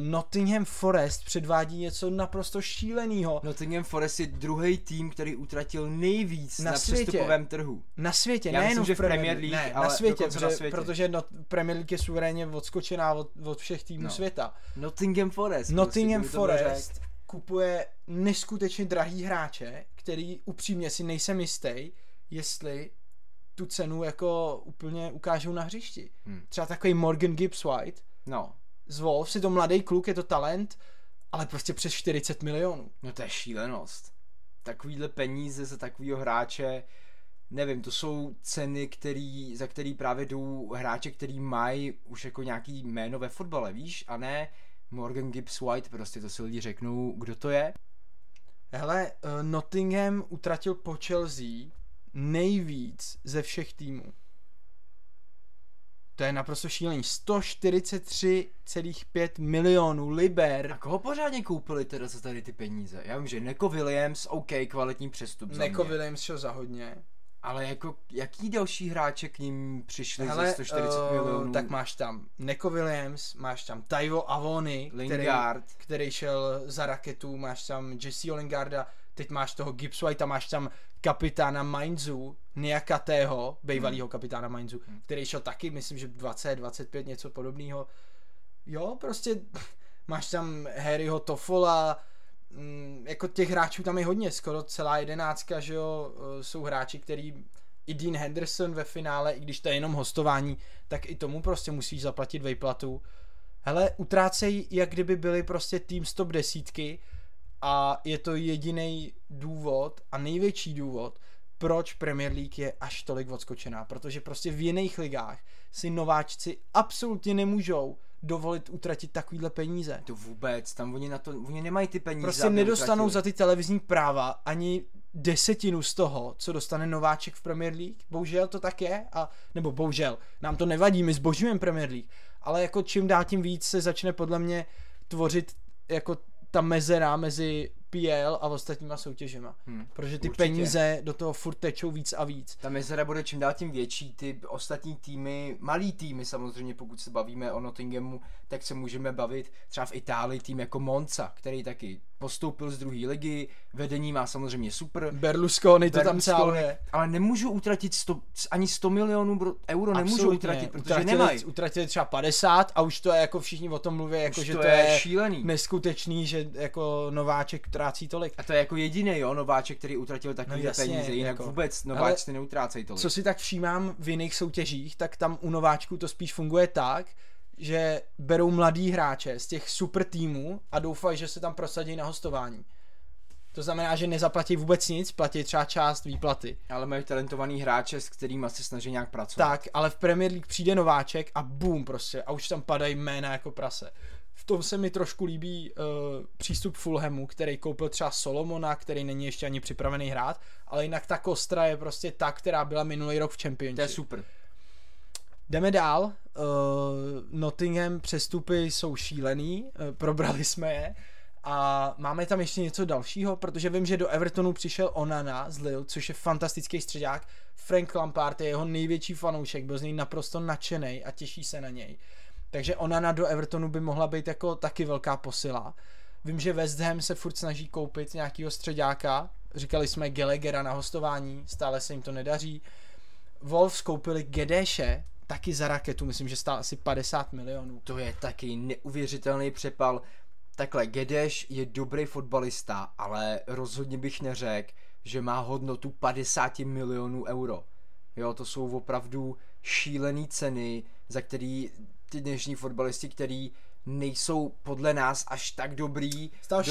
Nottingham Forest předvádí něco naprosto šíleného. Nottingham Forest je druhý tým, který utratil nejvíc na světě, přestupovém trhu. Na světě, nejenom v Premier League, ne, ale na světě. Protože Premier League je suverénně odskočená od všech týmů světa. Nottingham Forest kupuje neskutečně drahý hráče, který upřímně si nejsem jistý, jestli tu cenu jako úplně ukážou na hřišti. Třeba takový Morgan Gibbs-White. No. Z Wolves, je to mladý kluk, je to talent, ale prostě přes 40 milionů. No to je šílenost. Takovýhle peníze za takovýho hráče, nevím, to jsou ceny, za který právě jdou hráče, který mají už jako nějaký jméno ve fotbale, víš, a ne... Morgan Gibbs-White, prostě to si lidi řeknou, kdo to je. Hele, Nottingham utratil po Chelsea nejvíc ze všech týmů. To je naprosto šílený. 143,5 milionů liber. A koho pořádně koupili teda za tady ty peníze? Já vím, že Neco Williams, OK, kvalitní přestup za Neco mě. Williams šel za hodně. Ale jako, jaký další hráče k ním přišli za 140 milionů? Tak máš tam Neco Williams, máš tam Taiwo Awoniyi, který šel za raketu, máš tam Jesseho Lingarda, teď máš toho Gibbs-Whitea, máš tam kapitána Mainzu, Niakateho, bývalýho kapitána Mainzu, který šel taky, myslím, že 20, 25, něco podobného. Jo, prostě máš tam Harryho Tofola, jako těch hráčů tam je hodně, skoro celá 11, že jo, jsou hráči, který i Dean Henderson ve finále, i když to je jenom hostování, tak i tomu prostě musíš zaplatit vejplatu. Hele, utrácejí, jak kdyby byli prostě tým z top 10 a je to jediný důvod a největší důvod, proč Premier League je až tolik odskočená, protože prostě v jiných ligách si nováčci absolutně nemůžou dovolit utratit takovýhle peníze. To vůbec, tam oni nemají ty peníze. Prostě nedostanou za ty televizní práva ani desetinu z toho, co dostane nováček v Premier League. Bohužel to tak je, nebo bohužel, nám to nevadí, my zbožňujeme Premier League, ale jako čím dál tím víc se začne podle mě tvořit jako ta mezera mezi PL a ostatníma soutěžema. Protože ty peníze do toho furt tečou víc a víc. Ta mezera bude čím dál tím větší, ty ostatní týmy, malý týmy samozřejmě, pokud se bavíme o Nottinghamu, tak se můžeme bavit třeba v Itálii tým jako Monza, který taky postoupil z druhé ligy, vedení má samozřejmě super. Berlusconi to tam celé. Ale nemůžu utratit ani 100 milionů euro nemůžu utratit, protože nemají. Utratili třeba 50 a už to je jako všichni o tom mluví, jako že to je šílený. Neskutečný, že jako nováček trácí tolik. A to je jako jediný, jo, nováček, který utratil takové peníze, jinak jako vůbec nováčci neutrácejí tolik. Co si tak všímám v jiných soutěžích, tak tam u nováčků to spíš funguje tak, že berou mladý hráče z těch super týmů a doufají, že se tam prosadí na hostování. To znamená, že nezaplatí vůbec nic, platí třeba část výplaty. Ale mají talentovaný hráče, s kterými se snaží nějak pracovat. Tak, ale v Premier League přijde nováček a boom prostě, a už tam padají jména jako prase. V tom se mi trošku líbí přístup Fulhamu, který koupil třeba Solomona, který není ještě ani připravený hrát, ale jinak ta kostra je prostě ta, která byla minulý rok v Championship. To je super. Jdeme dál, Nottingham přestupy jsou šílený, probrali jsme je a máme tam ještě něco dalšího, protože vím, že do Evertonu přišel Onana z Lille, což je fantastický středák. Frank Lampard je jeho největší fanoušek, byl z něj naprosto nadšenej a těší se na něj. Takže Onana do Evertonu by mohla být jako taky velká posila. Vím, že West Ham se furt snaží koupit nějakého středáka, říkali jsme Gallaghera na hostování, stále se jim to nedaří. Wolves koupili Gedeše taky za raketu, myslím, že stál asi 50 milionů. To je taky neuvěřitelný přepal. Takhle, Gedeš je dobrý fotbalista, ale rozhodně bych neřekl, že má hodnotu 50 milionů euro. Jo, to jsou opravdu šílené ceny, za který ty dnešní fotbalisti, který nejsou podle nás až tak dobrý. Stál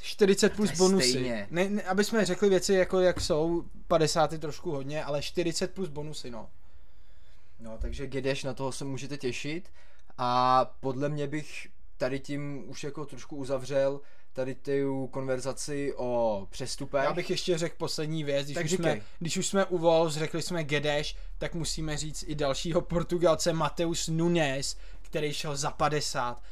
40 plus bonusy. Ne, aby jsme řekli věci jako jak jsou, 50 je trošku hodně, ale 40 plus bonusy, no. No, takže Gedeš, na toho se můžete těšit a podle mě bych tady tím už jako trošku uzavřel tady tu konverzaci o přestupech. Já bych ještě řekl poslední věc, když už jsme u Wolves, řekli jsme Gedeš, tak musíme říct i dalšího Portugalce Mateus Nunes, který šel za 50.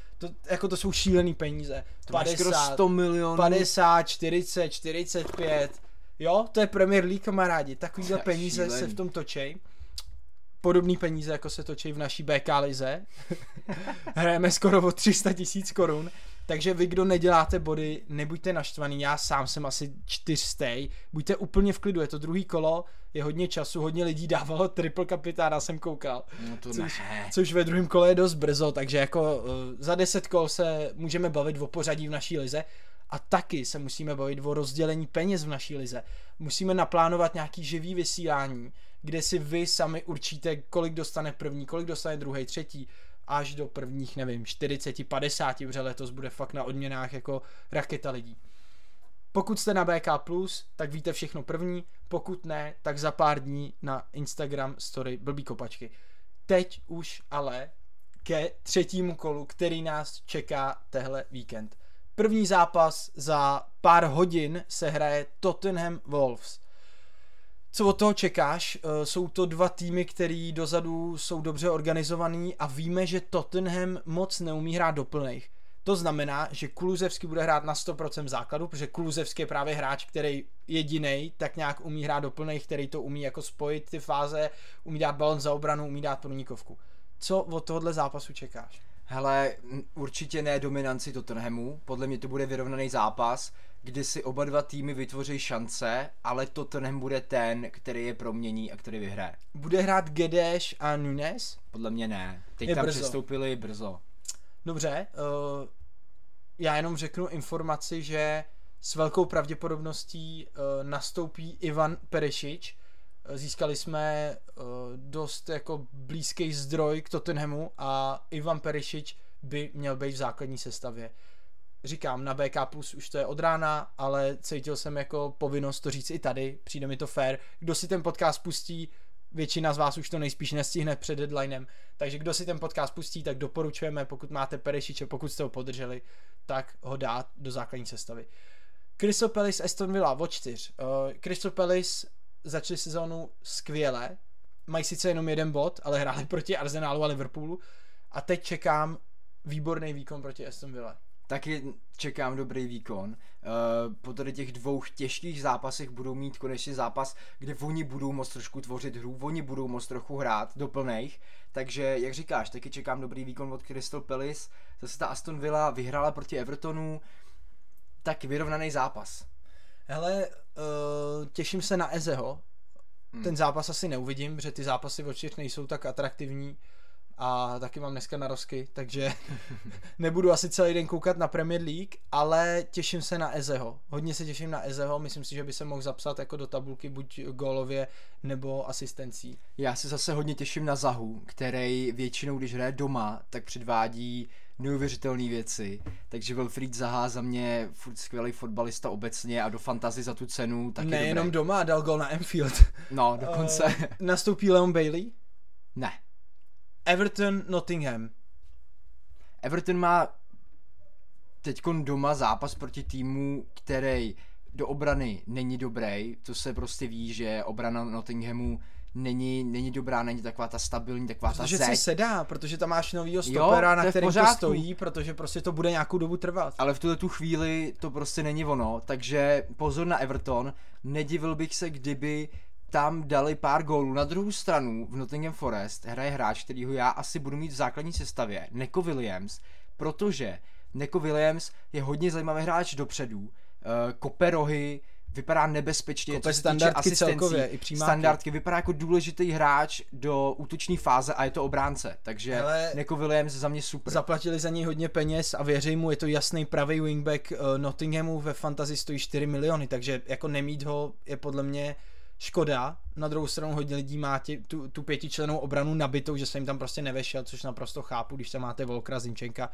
To jsou šílený peníze. 50, 100 milionů. 50, 40, 45. Jo, to je Premier League, kamarádi. Takovýhle peníze šílený. Se v tom točej. Podobný peníze, jako se točí v naší BK lize. Hrajeme skoro o 300 000 korun. Takže vy, kdo neděláte body, nebuďte naštvaný, já sám jsem asi 400, buďte úplně v klidu, je to druhý kolo, je hodně času, hodně lidí dávalo triple kapitána, jsem koukal, no to což ve druhém kole je dost brzo, takže jako za 10 kol se můžeme bavit o pořadí v naší lize a taky se musíme bavit o rozdělení peněz v naší lize. Musíme naplánovat nějaký živý vysílání, kde si vy sami určíte, kolik dostane první, kolik dostane druhý, třetí, až do prvních, nevím, 40, 50, protože letos bude fakt na odměnách jako raketa lidí. Pokud jste na BK+, tak víte všechno první, pokud ne, tak za pár dní na Instagram story blbý kopačky. Teď už ale ke třetímu kolu, který nás čeká tehle víkend. První zápas za pár hodin se hraje Tottenham Wolves. Co od toho čekáš? Jsou to dva týmy, který dozadu jsou dobře organizovaný a víme, že Tottenham moc neumí hrát do plných. To znamená, že Kulusevský bude hrát na 100% základu, protože Kulusevský je právě hráč, který jedinej tak nějak umí hrát do plných, který to umí jako spojit ty fáze, umí dát balon za obranu, umí dát průnikovku. Co od tohohle zápasu čekáš? Hele, určitě ne dominanci Tottenhamu, podle mě to bude vyrovnaný zápas, kdy si oba dva týmy vytvoří šance, ale Tottenham bude ten, který je promění a který vyhraje. Bude hrát Gedeš a Nunes? Podle mě ne, teď je tam brzo. Přestoupili brzo. Dobře, já jenom řeknu informaci, že s velkou pravděpodobností nastoupí Ivan Perišič. Získali jsme dost jako blízký zdroj k Tottenhamu a Ivan Perišič by měl být v základní sestavě. Říkám, na BK Plus už to je od rána, ale cítil jsem jako povinnost to říct i tady, přijde mi to fair. Kdo si ten podcast pustí, většina z vás už to nejspíš nestihne před deadlinem, takže kdo si ten podcast pustí, tak doporučujeme, pokud máte Perišiče, pokud jste ho podrželi, tak ho dát do základní sestavy. Crystal Palace Aston Villa od 4. Crystal Palace začali sezónu skvěle, mají sice jenom 1 bod, ale hráli proti Arsenalu a Liverpoolu a teď čekám výborný výkon proti Aston Villa. Taky čekám dobrý výkon. Po tady těch dvou těžkých zápasech budou mít konečně zápas, kde oni budou moc trošku tvořit hru, oni budou moc trochu hrát do plnejch, takže jak říkáš, taky čekám dobrý výkon od Crystal Palace. Zase ta Aston Villa vyhrála proti Evertonu, tak vyrovnaný zápas. Hele, těším se na Ezeho, ten zápas asi neuvidím, protože ty zápasy od 4 nejsou tak atraktivní a taky mám dneska narosky, takže nebudu asi celý den koukat na Premier League, ale těším se na Ezeho, hodně se těším na Ezeho, myslím si, že by se mohl zapsat jako do tabulky buď gólově nebo asistencí. Já se zase hodně těším na Zahu, který většinou, když hraje doma, tak předvádí neuvěřitelné věci, takže Wilfried Zaha za mě furt skvělý fotbalista obecně a do fantasy za tu cenu taky dobrý. Nejenom doma, dal gol na Anfield. No, dokonce. Nastoupí Leon Bailey? Ne. Everton, Nottingham. Everton má teďkon doma zápas proti týmu, který do obrany není dobrý, to se prostě ví, že obrana Nottinghamu není dobrá, není taková ta stabilní, taková protože ta zeď. Protože si sedá, protože tam máš novýho stopera, na kterém to stojí, protože prostě to bude nějakou dobu trvat. Ale v tuhle tu chvíli to prostě není ono, takže pozor na Everton, nedivil bych se, kdyby tam dali pár gólů. Na druhou stranu v Nottingham Forest hraje hráč, kterýho já asi budu mít v základní sestavě, Neco Williams, protože Neco Williams je hodně zajímavý hráč dopředu, kope rohy, vypadá nebezpečně, jako co se týče asistencí, standardky, vypadá jako důležitý hráč do útoční fáze a je to obránce, takže Nico Williams za mě super. Zaplatili za něj hodně peněz a věřím mu, je to jasný pravý wingback Nottinghamu, ve fantasy stojí 4 miliony, takže jako nemít ho je podle mě škoda. Na druhou stranu hodně lidí má tu pětičlennou obranu nabitou, že se jim tam prostě nevešel, což naprosto chápu, když tam máte Volkera, Zinčenka.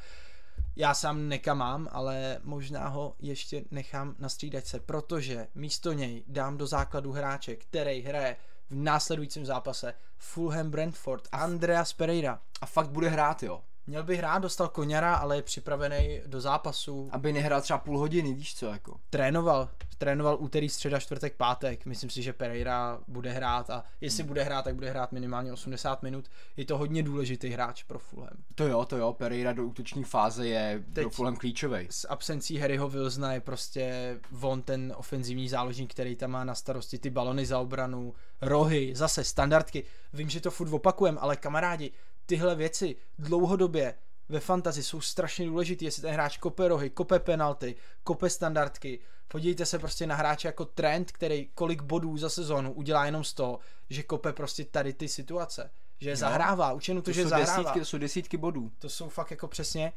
Já sám Neka mám, ale možná ho ještě nechám na střídačce, protože místo něj dám do základu hráče, který hraje v následujícím zápase Fulham Brentford, Andreas Pereira. A fakt bude hrát, jo. Měl by hrát, dostal koněra, ale je připravený do zápasu. Aby nehrál třeba půl hodiny, víš co, jako. Trénoval úterý, středa, čtvrtek, pátek. Myslím si, že Pereira bude hrát a jestli bude hrát, tak bude hrát minimálně 80 minut. Je to hodně důležitý hráč pro Fulham. To jo, Pereira do útoční fáze je teď pro Fulham klíčovej. S absencí Harryho Wilsona je prostě von ten ofenzivní záložník, který tam má na starosti ty balony za obranu, rohy, zase standardky. Vím, že to furt opakujem, ale kamarádi, tyhle věci dlouhodobě ve fantasy jsou strašně důležitý, jestli ten hráč kope rohy, kope penalty, kope standardky. Podívejte se prostě na hráče jako Trent, který kolik bodů za sezonu udělá jenom z toho, že kope prostě tady ty situace, že je zahrává, už jenom to, že je zahrává. To jsou desítky bodů. To jsou fakt jako přesně.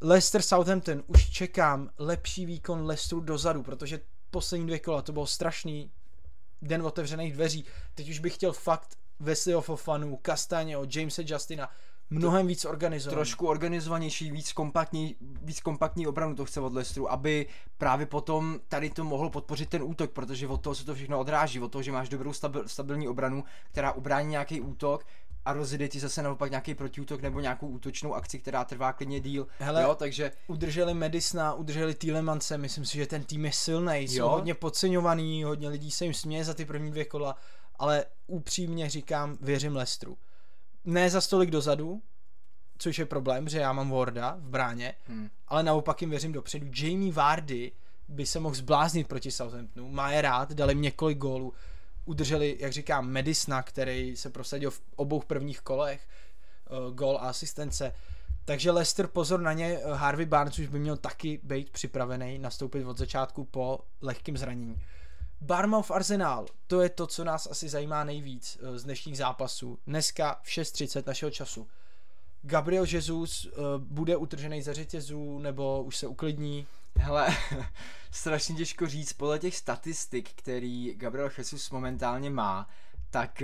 Leicester Southampton, už čekám lepší výkon Leicesteru dozadu, protože poslední 2 kola to bylo strašný den otevřených dveří. Teď už bych chtěl fakt Wesleyho Fofanu, Castaño, Jamesa Justina, mnohem víc organizovaný. Trošku organizovanější, víc kompaktní obranu to chce od Leicesteru, aby právě potom tady to mohlo podpořit ten útok, protože od toho se to všechno odráží, od toho, že máš dobrou stabilní obranu, která ubrání nějaký útok a rozjede ti zase naopak nějaký protiútok nebo nějakou útočnou akci, která trvá klidně díl. Hele, jo, takže udrželi Madisona, udrželi Tielemance, myslím si, že ten tým je silnej, jsou hodně podceňovaný, hodně lidí se jim směje za ty první 2 kola, ale upřímně říkám, věřím Leicesteru. Ne za stolik dozadu, což je problém, že já mám Warda v bráně, ale naopak jim věřím dopředu. Jamie Vardy by se mohl zbláznit proti Southamptonu, má je rád, dali několik gólů, udrželi, jak říkám, Madisona, který se prosadil v obou prvních kolech, gól a asistence. Takže Leicester, pozor na ně, Harvey Barnes už by měl taky být připravený nastoupit od začátku po lehkém zranění. Bournemouth Arsenal, to je to, co nás asi zajímá nejvíc z dnešních zápasů. Dneska v 6:30 našeho času. Gabriel Jesus bude utržený ze řetězů nebo už se uklidní? Hele, strašně těžko říct. Podle těch statistik, který Gabriel Jesus momentálně má, tak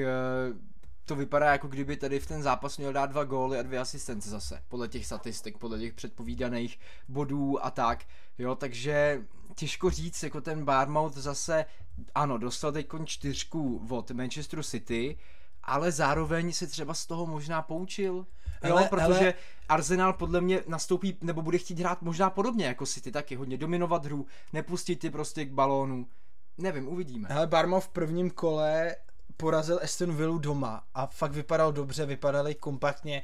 to vypadá, jako kdyby tady v ten zápas měl dát 2 góly a 2 asistence zase. Podle těch statistik, podle těch předpovídaných bodů a tak. Jo, takže těžko říct, jako ten Bournemouth zase, ano, dostal teď 4 od Manchesteru City, ale zároveň se třeba z toho možná poučil. Jo, protože Arsenal podle mě nastoupí, nebo bude chtít hrát možná podobně jako City, taky hodně dominovat hru, nepustit ty prostě k balónu. Nevím, uvidíme. Hele, Bournemouth v prvním kole porazil Aston Villu doma a fakt vypadal dobře, vypadali kompaktně.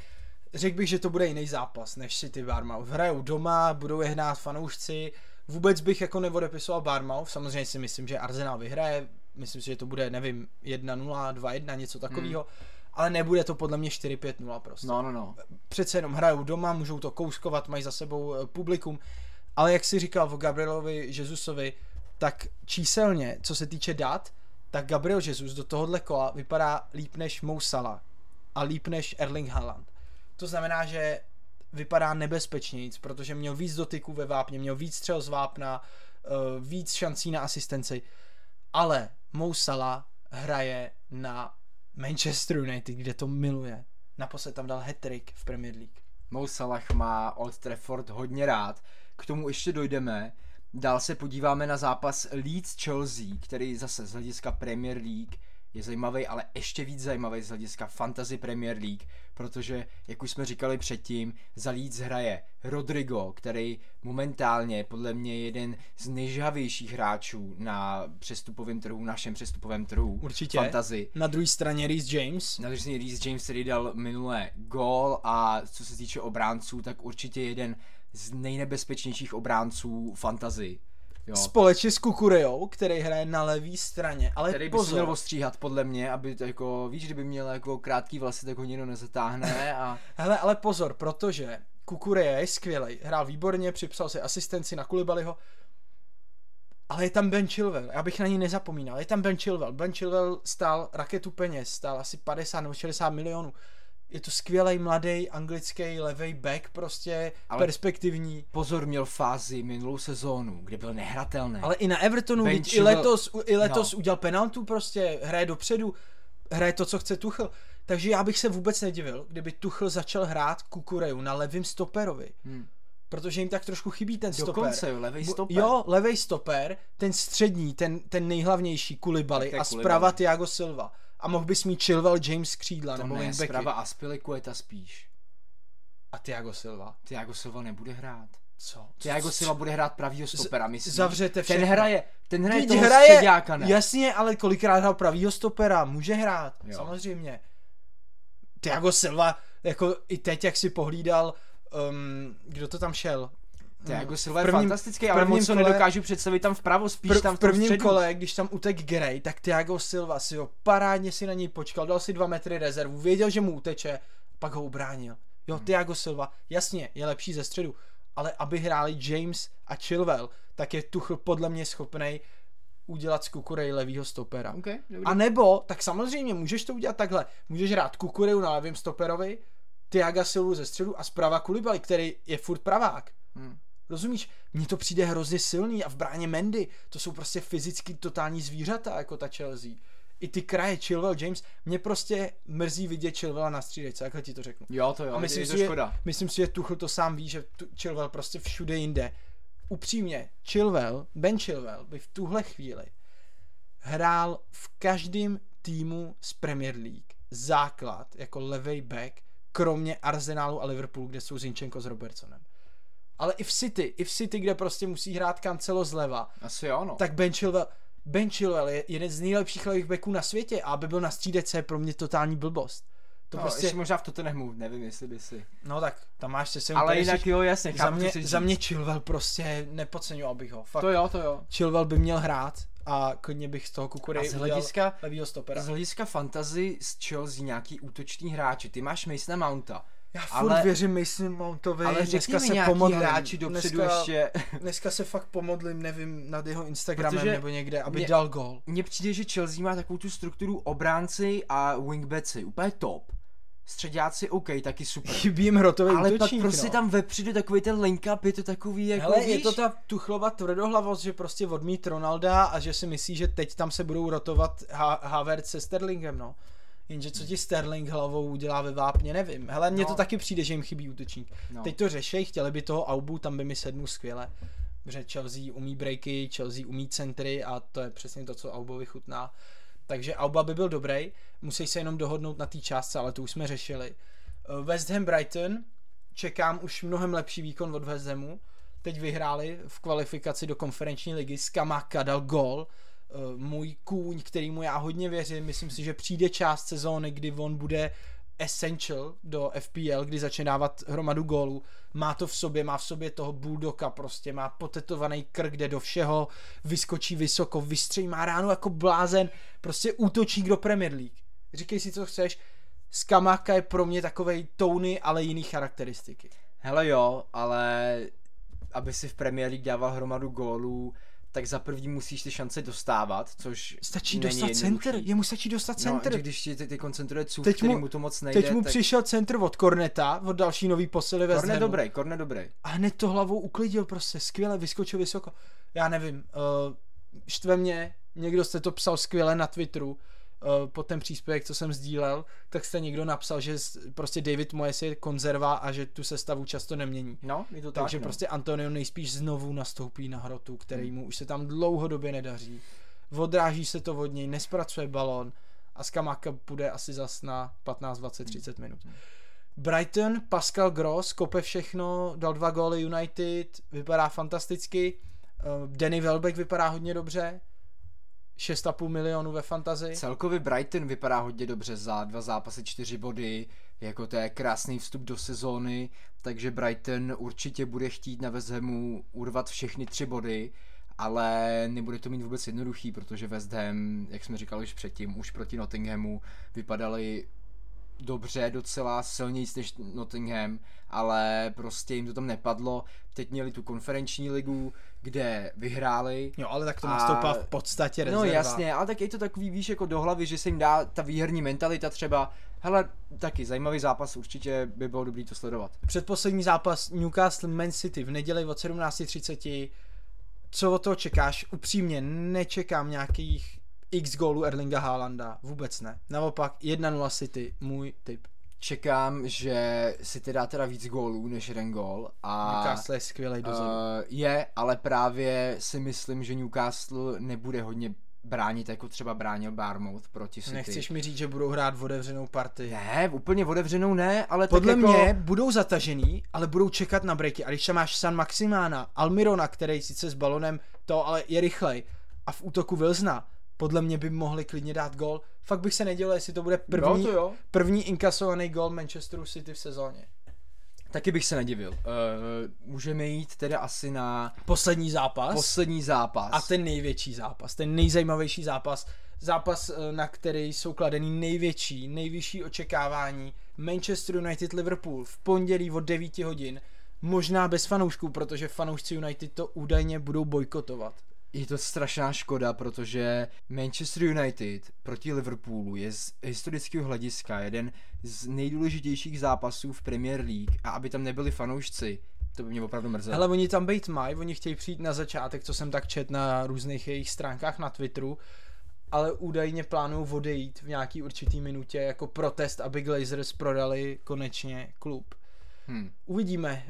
Řekl bych, že to bude jiný zápas než City Bournemouth. Hrajou doma, budou je hnát fanoušci. Vůbec bych jako neodepisoval Bournemouth. Samozřejmě si myslím, že Arsenal vyhraje. Myslím si, že to bude, nevím, 1-0, 2-1, něco takového. Ale nebude to podle mě 4-5-0 prostě. No. Přece jenom hrajou doma, můžou to kouskovat, mají za sebou publikum. Ale jak si říkal o Gabrielovi Jesusovi, tak číselně, co se týče dat, tak Gabriel Jesus do tohohle kola vypadá líp než Mo Salah a líp než Erling Haaland. To znamená, že vypadá nebezpečnějc, protože měl víc dotyků ve vápně, měl víc střel z vápna, víc šancí na asistenci, ale Mo Salah hraje na Manchester United, kde to miluje. Naposled tam dal hat-trick v Premier League. Mo Salah má Old Trafford hodně rád, k tomu ještě dojdeme. Dál se podíváme na zápas Leeds-Chelsea, který zase z hlediska Premier League je zajímavý, ale ještě víc zajímavý z hlediska Fantasy Premier League, protože, jak už jsme říkali předtím, za Leeds hraje Rodrigo, který momentálně podle mě je jeden z nejžhavějších hráčů na přestupovém trhu, našem přestupovém trhu. Určitě. Fantasy. Na druhé straně Reece James, který dal minulé gól, a co se týče obránců, tak určitě jeden z nejnebezpečnějších obránců fantasy. Jo. Společně s Kukurejou, který hraje na levý straně, ale který by se měl ostříhat podle mě, aby jako, víš, kdyby měl jako krátký vlasy, tak ho někdo nezatáhne a... Hele, ale pozor, protože Kukureja je skvělej, hrál výborně, připsal si asistenci na Koulibalyho, Ale je tam Ben Chilwell, já bych na ní nezapomínal. Je tam Ben Chilwell. Ben Chilwell stál raketu peněz, stál asi 50 nebo 60 milionů. Je to skvělý mladý anglický levej back, prostě ale perspektivní. Pozor, měl fázi minulou sezónu, kdy byl nehratelný. Ale i na Evertonu, víc, i letos no. Udělal penaltu prostě, hraje dopředu, hraje to, co chce Tuchel. Takže já bych se vůbec nedivil, kdyby Tuchel začal hrát Kukureju na levém stoperovi. Protože jim tak trošku chybí ten stoper. Dokonce, levej stoper, ten střední, ten nejhlavnější Koulibaly a zprava Thiago Silva. A mohl bys mít Chilwell, James křídla nebo wingbacky. To ne, zprava Aspilicueta spíš. A Thiago Silva? Thiago Silva nebude hrát. Co? Thiago Silva bude hrát pravýho stopera, myslím. Zavřete všechno. Ten hraje toho středňáka, ne? Jasně, ale kolikrát hrál pravýho stopera, může hrát, jo. Samozřejmě. Thiago Silva, jako i teď, jak si pohlídal, kdo to tam šel? Thiago Silva je fantastický, ale moc kole, nedokážu představit tam vpravo, spíš tam v prvním středu. Kole, když tam utek Gray, tak Thiago Silva parádně si na něj počkal, dal si 2 metry rezervu, věděl, že mu uteče, pak ho ubránil. Jo, Thiago Silva, jasně, je lepší ze středu, ale aby hráli James a Chilwell, tak je Tuchel podle mě schopnej udělat z Kukureji levýho stopera. Okay, a nebo, tak samozřejmě můžeš to udělat takhle, můžeš hrát Kukureju na levém stoperovi, Thiago Silva ze středu a zprava Koulibaly, který je furt pravák. Rozumíš? Mně to přijde hrozně silný a v bráně Mendy, to jsou prostě fyzicky totální zvířata, jako ta Chelsea. I ty kraje, Chilwell, James, mě prostě mrzí vidět Chilwella na střídečce, takhle ti to řeknu. Jo, to jo, a myslím, je to škoda. Myslím si, že Tuchel to sám ví, že Chilwell prostě všude jinde. Upřímně, Ben Chilwell by v tuhle chvíli hrál v každém týmu z Premier League základ jako levej back, kromě Arsenalu a Liverpoolu, kde jsou Zinchenko s Robertsonem. Ale i v City, kde prostě musí hrát Cancelo zleva. Asi jo, no. Tak Ben Chilwell je jeden z nejlepších levých backů na světě a aby byl na střídečce je pro mě totální blbost. To no, prostě ještě možná v Tottenhamu, nevím, jestli by si. No tak, tam máš se sem. Ale jinak jo, jasně, za mě Chilwell prostě nepodceňoval bych ho. Fakt. To jo. Chilwell by měl hrát a klidně bych z toho Kukureji udělal levýho stopera. Z hlediska fantasy z Chelsea nějaký útoční hráči. Ty máš Masona Mounta. Já furt věřím Mason Mountovi, ale dneska se pomodlím hráči dopředu ještě. Dneska se fakt pomodlím, nevím, nad jeho Instagramem protože nebo někde, aby dal gól. Mně přijde, že Chelsea má takovou tu strukturu obránci a wingbacki, úplně top. Středáci OK, taky super. Chybí jim hrotový útočník, ale pak prostě tam vepředu takový ten link-up, je to takový jako. Hele, je to ta Tuchlova tvrdohlavost, že prostě odmít Ronalda a že si myslí, že teď tam se budou rotovat Havertz se Sterlingem, no. Jenže co ti Sterling hlavou udělá ve vápně, nevím. Hele, mně to taky přijde, že jim chybí útočník. No. Teď to řešej, chtěli by toho Aubu, tam by mi sednul skvěle. Protože Chelsea umí breaky, Chelsea umí centry a to je přesně to, co Aubovi chutná. Takže Auba by byl dobrý, musí se jenom dohodnout na té částce, ale to už jsme řešili. West Ham Brighton, čekám už mnohem lepší výkon od West Hamu. Teď vyhráli v kvalifikaci do konferenční ligy, Skamaka dal gól. Můj kůň, kterýmu já hodně věřím, myslím si, že přijde část sezóny, kdy on bude essential do FPL, kdy začne dávat hromadu gólů. Má to v sobě, toho bulldoga prostě, má potetovaný krk, jde do všeho, vyskočí vysoko, vystřejí, má ránu jako blázen, prostě útočník do Premier League. Říkej si, co chceš, Skamaka je pro mě takovej Tony, ale jiný charakteristiky. Hele jo, ale aby si v Premier League dával hromadu gólů, tak za první musíš ty šance dostávat, což stačí není dostat jednoduchý. Jemu stačí dostat centr. No, když ti koncentruje Cuf, který mu to moc nejde. Teď mu přišel centr od Korneta, od další nový posily West Hamu. Kornet dobrý. A hned to hlavou uklidil prostě, skvěle, vyskočil vysoko. Já nevím, štve mě, někdo jste to psal skvěle na Twitteru, pod ten příspěvek, co jsem sdílel, tak jste někdo napsal, že prostě David Moyes je konzerva a že tu sestavu často nemění. No, je to tak. Takže prostě Antonio nejspíš znovu nastoupí na hrotu, který mu už se tam dlouhodobě nedaří. Odráží se to od něj, nespracuje balón a Skamaka půjde asi zas na 15, 20, 30 minut. Brighton, Pascal Gross, kope všechno, dal 2 góly United, vypadá fantasticky. Danny Welbeck vypadá hodně dobře. 6,5 milionů ve fantazii. Celkově Brighton vypadá hodně dobře, za 2 zápasy 4 body, jako to je krásný vstup do sezóny, takže Brighton určitě bude chtít na West Hamu urvat všechny 3 body, ale nebude to mít vůbec jednoduchý, protože West Ham, jak jsme říkali už předtím, už proti Nottinghamu vypadali dobře, docela silnější než Nottingham, ale prostě jim to tam nepadlo. Teď měli tu konferenční ligu, kde vyhráli. Jo, ale tak to nastoupá v podstatě rezerva. No jasně, ale tak je to takový, víš, jako do hlavy, že se jim dá ta výherní mentalita třeba. Hele, taky zajímavý zápas, určitě by bylo dobrý to sledovat. Předposlední zápas Newcastle Man City v neděli od 17:30. Co od toho čekáš? Upřímně nečekám nějakých x gólů Erlinga Haalanda, vůbec ne. Naopak 1-0 City, můj tip. Čekám, že City dá teda víc gólů než jeden gól a Newcastle je skvělej dozadu. Je, ale právě si myslím, že Newcastle nebude hodně bránit, jako třeba bránil Bournemouth proti City. Nechceš mi říct, že budou hrát otevřenou partii? Ne, úplně otevřenou ne, ale podle tak jako... mě budou zatažený, ale budou čekat na breaky. A když tam máš San Maximána, Almirona, který sice s balonem to, ale je rychlej a v útoku Wilsona, podle mě by mohli klidně dát gól. Fakt bych se nedělal, jestli to bude první inkasovaný gól Manchesteru City v sezóně. Taky bych se nedivil. Můžeme jít teda asi na... Poslední zápas. A ten největší zápas, ten nejzajímavější zápas. Zápas, na který jsou kladený nejvyšší očekávání. Manchester United Liverpool v pondělí od 9 hodin. Možná bez fanoušků, protože fanoušci United to údajně budou bojkotovat. Je to strašná škoda, protože Manchester United proti Liverpoolu je z historického hlediska jeden z nejdůležitějších zápasů v Premier League a aby tam nebyli fanoušci, to by mě opravdu mrzelo. Ale oni tam být mají, oni chtějí přijít na začátek, co jsem tak čet na různých jejich stránkách na Twitteru, ale údajně plánují odejít v nějaký určitý minutě jako protest, aby Glazers prodali konečně klub. Uvidíme.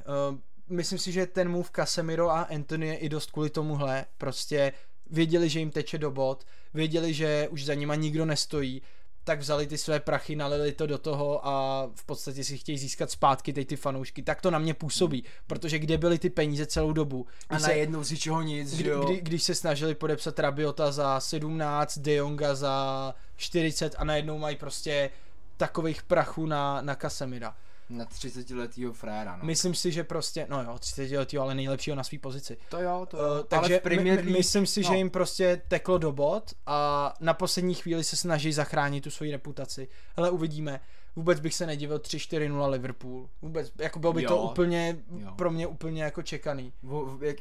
Myslím si, že ten move Casemiro a Anthony je i dost kvůli tomuhle, prostě věděli, že jim teče do bod, věděli, že už za nima nikdo nestojí, tak vzali ty své prachy, nalili to do toho a v podstatě si chtějí získat zpátky teď ty fanoušky, tak to na mě působí, protože kde byly ty peníze celou dobu? A najednou z ničeho nic, že jo? Když se snažili podepsat Rabiota za 17, De Jonga za 40 a najednou mají prostě takových prachů na Casemira. Na 30letýho fréra, no. Myslím si, že prostě, 30letýho, ale nejlepšího na svý pozici. To jo. Takže myslím si, že jim prostě teklo do bod a na poslední chvíli se snaží zachránit tu svoji reputaci. Hele, uvidíme. Vůbec bych se nedivil 3-4-0 Liverpool. Vůbec, jako bylo by to úplně, pro mě úplně jako čekaný.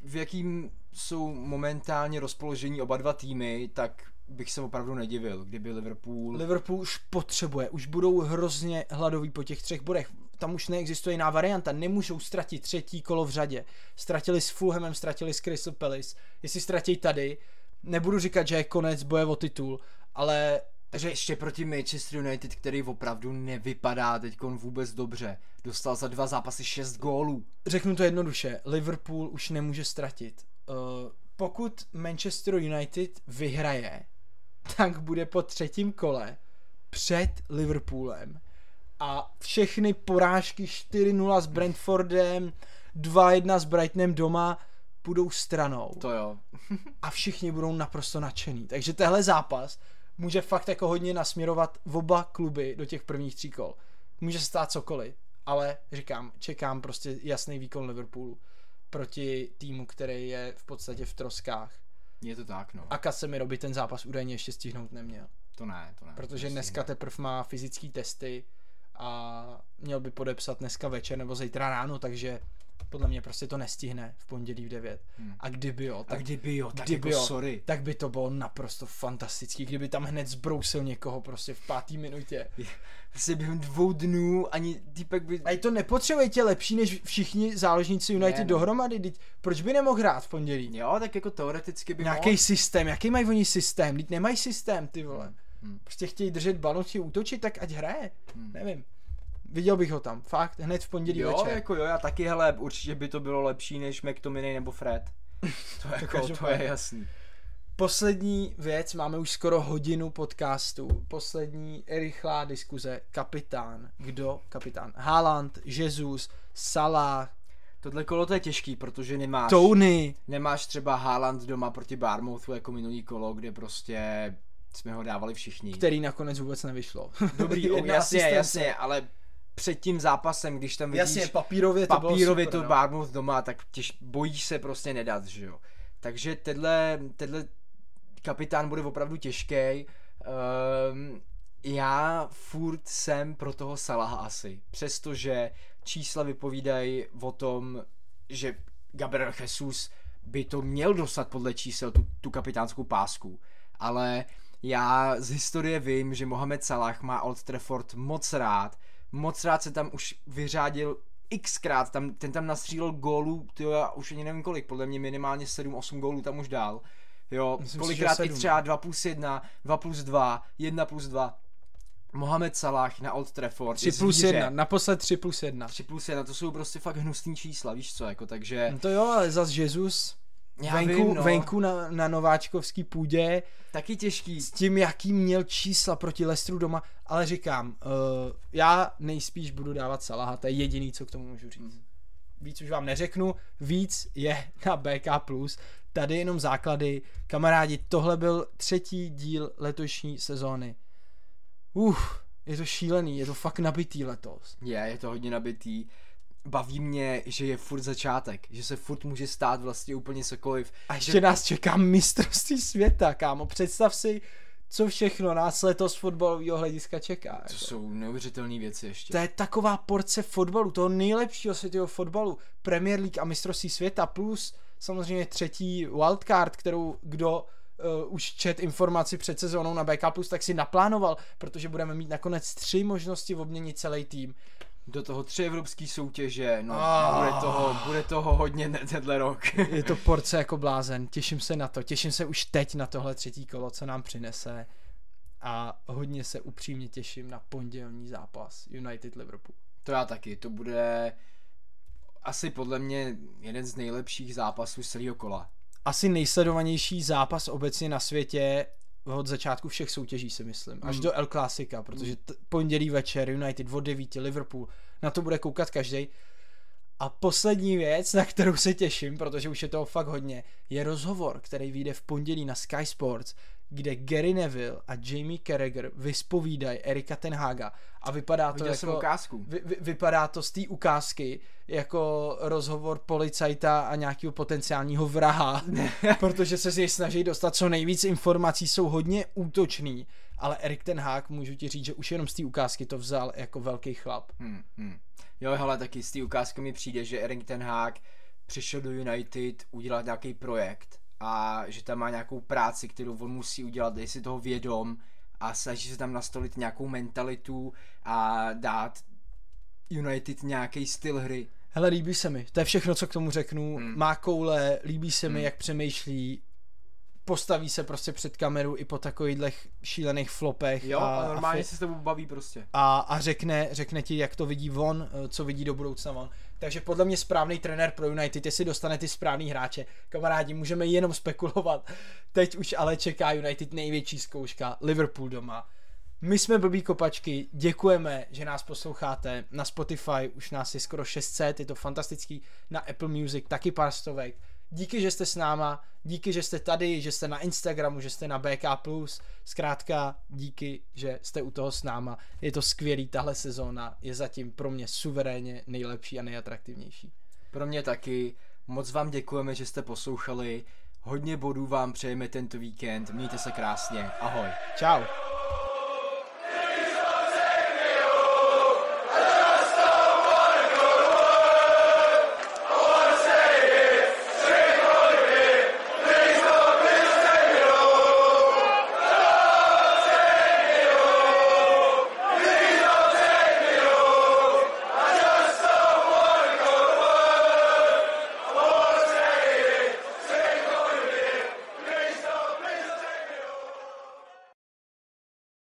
V jakým jsou momentálně rozpoložení oba dva týmy, tak bych se opravdu nedivil, kdyby Liverpool už potřebuje, už budou hrozně hladoví po těch 3 bodech. Tam už neexistuje jiná varianta, nemůžou ztratit 3. kolo v řadě. Ztratili s Fulhamem, ztratili s Crystal Palace. Jestli ztratí tady, nebudu říkat, že je konec boje o titul, ale... Takže ještě proti Manchester United, který opravdu nevypadá teďkon vůbec dobře. Dostal za 2 zápasy 6 gólů. Řeknu to jednoduše, Liverpool už nemůže ztratit. Pokud Manchester United vyhraje, tak bude po 3. kole před Liverpoolem a všechny porážky 4-0 s Brentfordem, 2-1 s Brightonem doma budou stranou. To jo. A všichni budou naprosto nadšený. Takže tehle zápas může fakt jako hodně nasměrovat oba kluby do těch prvních 3 kol. Může se stát cokoliv, ale říkám, čekám prostě jasný výkon Liverpoolu proti týmu, který je v podstatě v troskách. Je to tak, no. A Casemiro by ten zápas údajně ještě stihnout neměl. To ne. Protože dneska teprv má fyzický testy a měl by podepsat dneska večer nebo zítra ráno, takže podle mě prostě to nestihne v pondělí v 9. A kdyby jo, tak by to bylo naprosto fantastický, kdyby tam hned zbrousil někoho prostě v 5. minutě. Prostě během 2 dnů ani týpek by... A to nepotřebujete lepší než všichni záložníci United dohromady, proč by nemohl hrát v pondělí? Jo, tak jako teoreticky by nějaký mohl... systém, jaký mají oni systém? Teď nemají systém, ty vole. Prostě chtějí držet balonci, útočit, tak ať hraje, nevím. Viděl bych ho tam, fakt, hned v pondělí večer. Jo, já taky, hele, určitě by to bylo lepší než McTominay nebo Fred. To je jasný. Poslední věc, máme už skoro hodinu podcastu, poslední rychlá diskuze, kapitán. Kdo? Kapitán. Haaland, Jesus, Salah. Tohle kolo to je těžký, protože nemáš... Tony. Nemáš třeba Haaland doma proti Bournemouthu jako minulý kolo, kde prostě jsme ho dávali všichni. Který nakonec vůbec nevyšlo. Dobrý, jasně, ale... Před tím zápasem, když tam vidíš jasně, papírově to Bournemouth doma, tak bojíš se prostě nedat, že jo. Takže tenhle kapitán bude opravdu těžký. já furt jsem pro toho Salaha asi, přestože čísla vypovídají o tom, že Gabriel Jesus by to měl dostat podle čísel tu kapitánskou pásku, ale já z historie vím, že Mohamed Salah má Old Trafford moc rád se tam už vyřádil xkrát, ten tam nastřílel gólů, tyjo, já už ani nevím kolik, podle mě minimálně 7-8 gólů tam už dál, jo, myslím kolikrát i třeba 2+1, 2+2, 1+2, Mohamed Salah na Old Trafford 3+1, naposled 3+1. 3+1, to jsou prostě fakt hnusný čísla, víš co, jako takže... No to jo, ale zas Jesus... venku na nováčkovský půdě. Taky těžký. S tím, jaký měl čísla proti Leicesteru doma. Ale říkám, já nejspíš budu dávat Salaha. To je jediný, co k tomu můžu říct. Víc už vám neřeknu. Víc je na BK+. Tady jenom základy. Kamarádi, tohle byl 3. díl letošní sezóny. Je to šílený. Je to fakt nabitý letos. Je to hodně nabitý. Baví mě, že je furt začátek, že se furt může stát vlastně úplně cokoliv. A ještě nás čeká mistrovství světa, kámo. Představ si, co všechno nás letos fotbalového hlediska čeká. To jsou neuvěřitelné věci ještě. To je taková porce fotbalu, toho nejlepšího světového fotbalu. Premier League a mistrovství světa plus samozřejmě 3. wildcard, kterou kdo už čet informaci před sezónou na BK+, tak si naplánoval, protože budeme mít nakonec 3 možnosti obměnit celý tým. Do toho 3 evropský soutěže, bude toho hodně tenhle rok. Je to porce jako blázen, těším se na to, těším se už teď na tohle 3. kolo, co nám přinese a hodně se upřímně těším na pondělní zápas United-Liverpool. To já taky, to bude asi podle mě jeden z nejlepších zápasů z celého kola. Asi nejsledovanější zápas obecně na světě od začátku všech soutěží, si myslím. Až do El Clásica, protože pondělí večer United od 9, Liverpool, na to bude koukat každej. A poslední věc, na kterou se těším, protože už je toho fakt hodně, je rozhovor, který vyjde v pondělí na Sky Sports, kde Gary Neville a Jamie Carragher vyspovídají Erika ten Haga a vypadá to jako vypadá to z té ukázky jako rozhovor policajta a nějakého potenciálního vraha, protože se z něj snaží dostat co nejvíc informací, jsou hodně útočný, ale Erik ten Hag, můžu ti říct, že už jenom z té ukázky to vzal jako velký chlap. Jo, hele, taky z té ukázky mi přijde, že Erik ten Hag přišel do United udělat nějaký projekt a že tam má nějakou práci, kterou on musí udělat, je si toho vědom a snaží se tam nastolit nějakou mentalitu a dát United nějaký styl hry. Hele, líbí se mi, to je všechno, co k tomu řeknu, má koule, líbí se mi, jak přemýšlí, postaví se prostě před kameru i po takových šílených flopech. Jo, a normálně se s tebou baví prostě. A řekne ti, jak to vidí on, co vidí do budoucna on. Takže podle mě správný trenér pro United, jestli dostane ty správný hráče. Kamarádi, můžeme jenom spekulovat. Teď už ale čeká United největší zkouška, Liverpool doma. My jsme Blbý kopačky, děkujeme, že nás posloucháte. Na Spotify už nás je skoro 600, je to fantastický. Na Apple Music taky pár stovek. Díky, že jste s náma, díky, že jste tady, že jste na Instagramu, že jste na BK+, zkrátka díky, že jste u toho s náma, je to skvělý, tahle sezóna je zatím pro mě suverénně nejlepší a nejatraktivnější. Pro mě taky, moc vám děkujeme, že jste poslouchali, hodně bodů vám přejeme tento víkend, mějte se krásně, ahoj. Čau.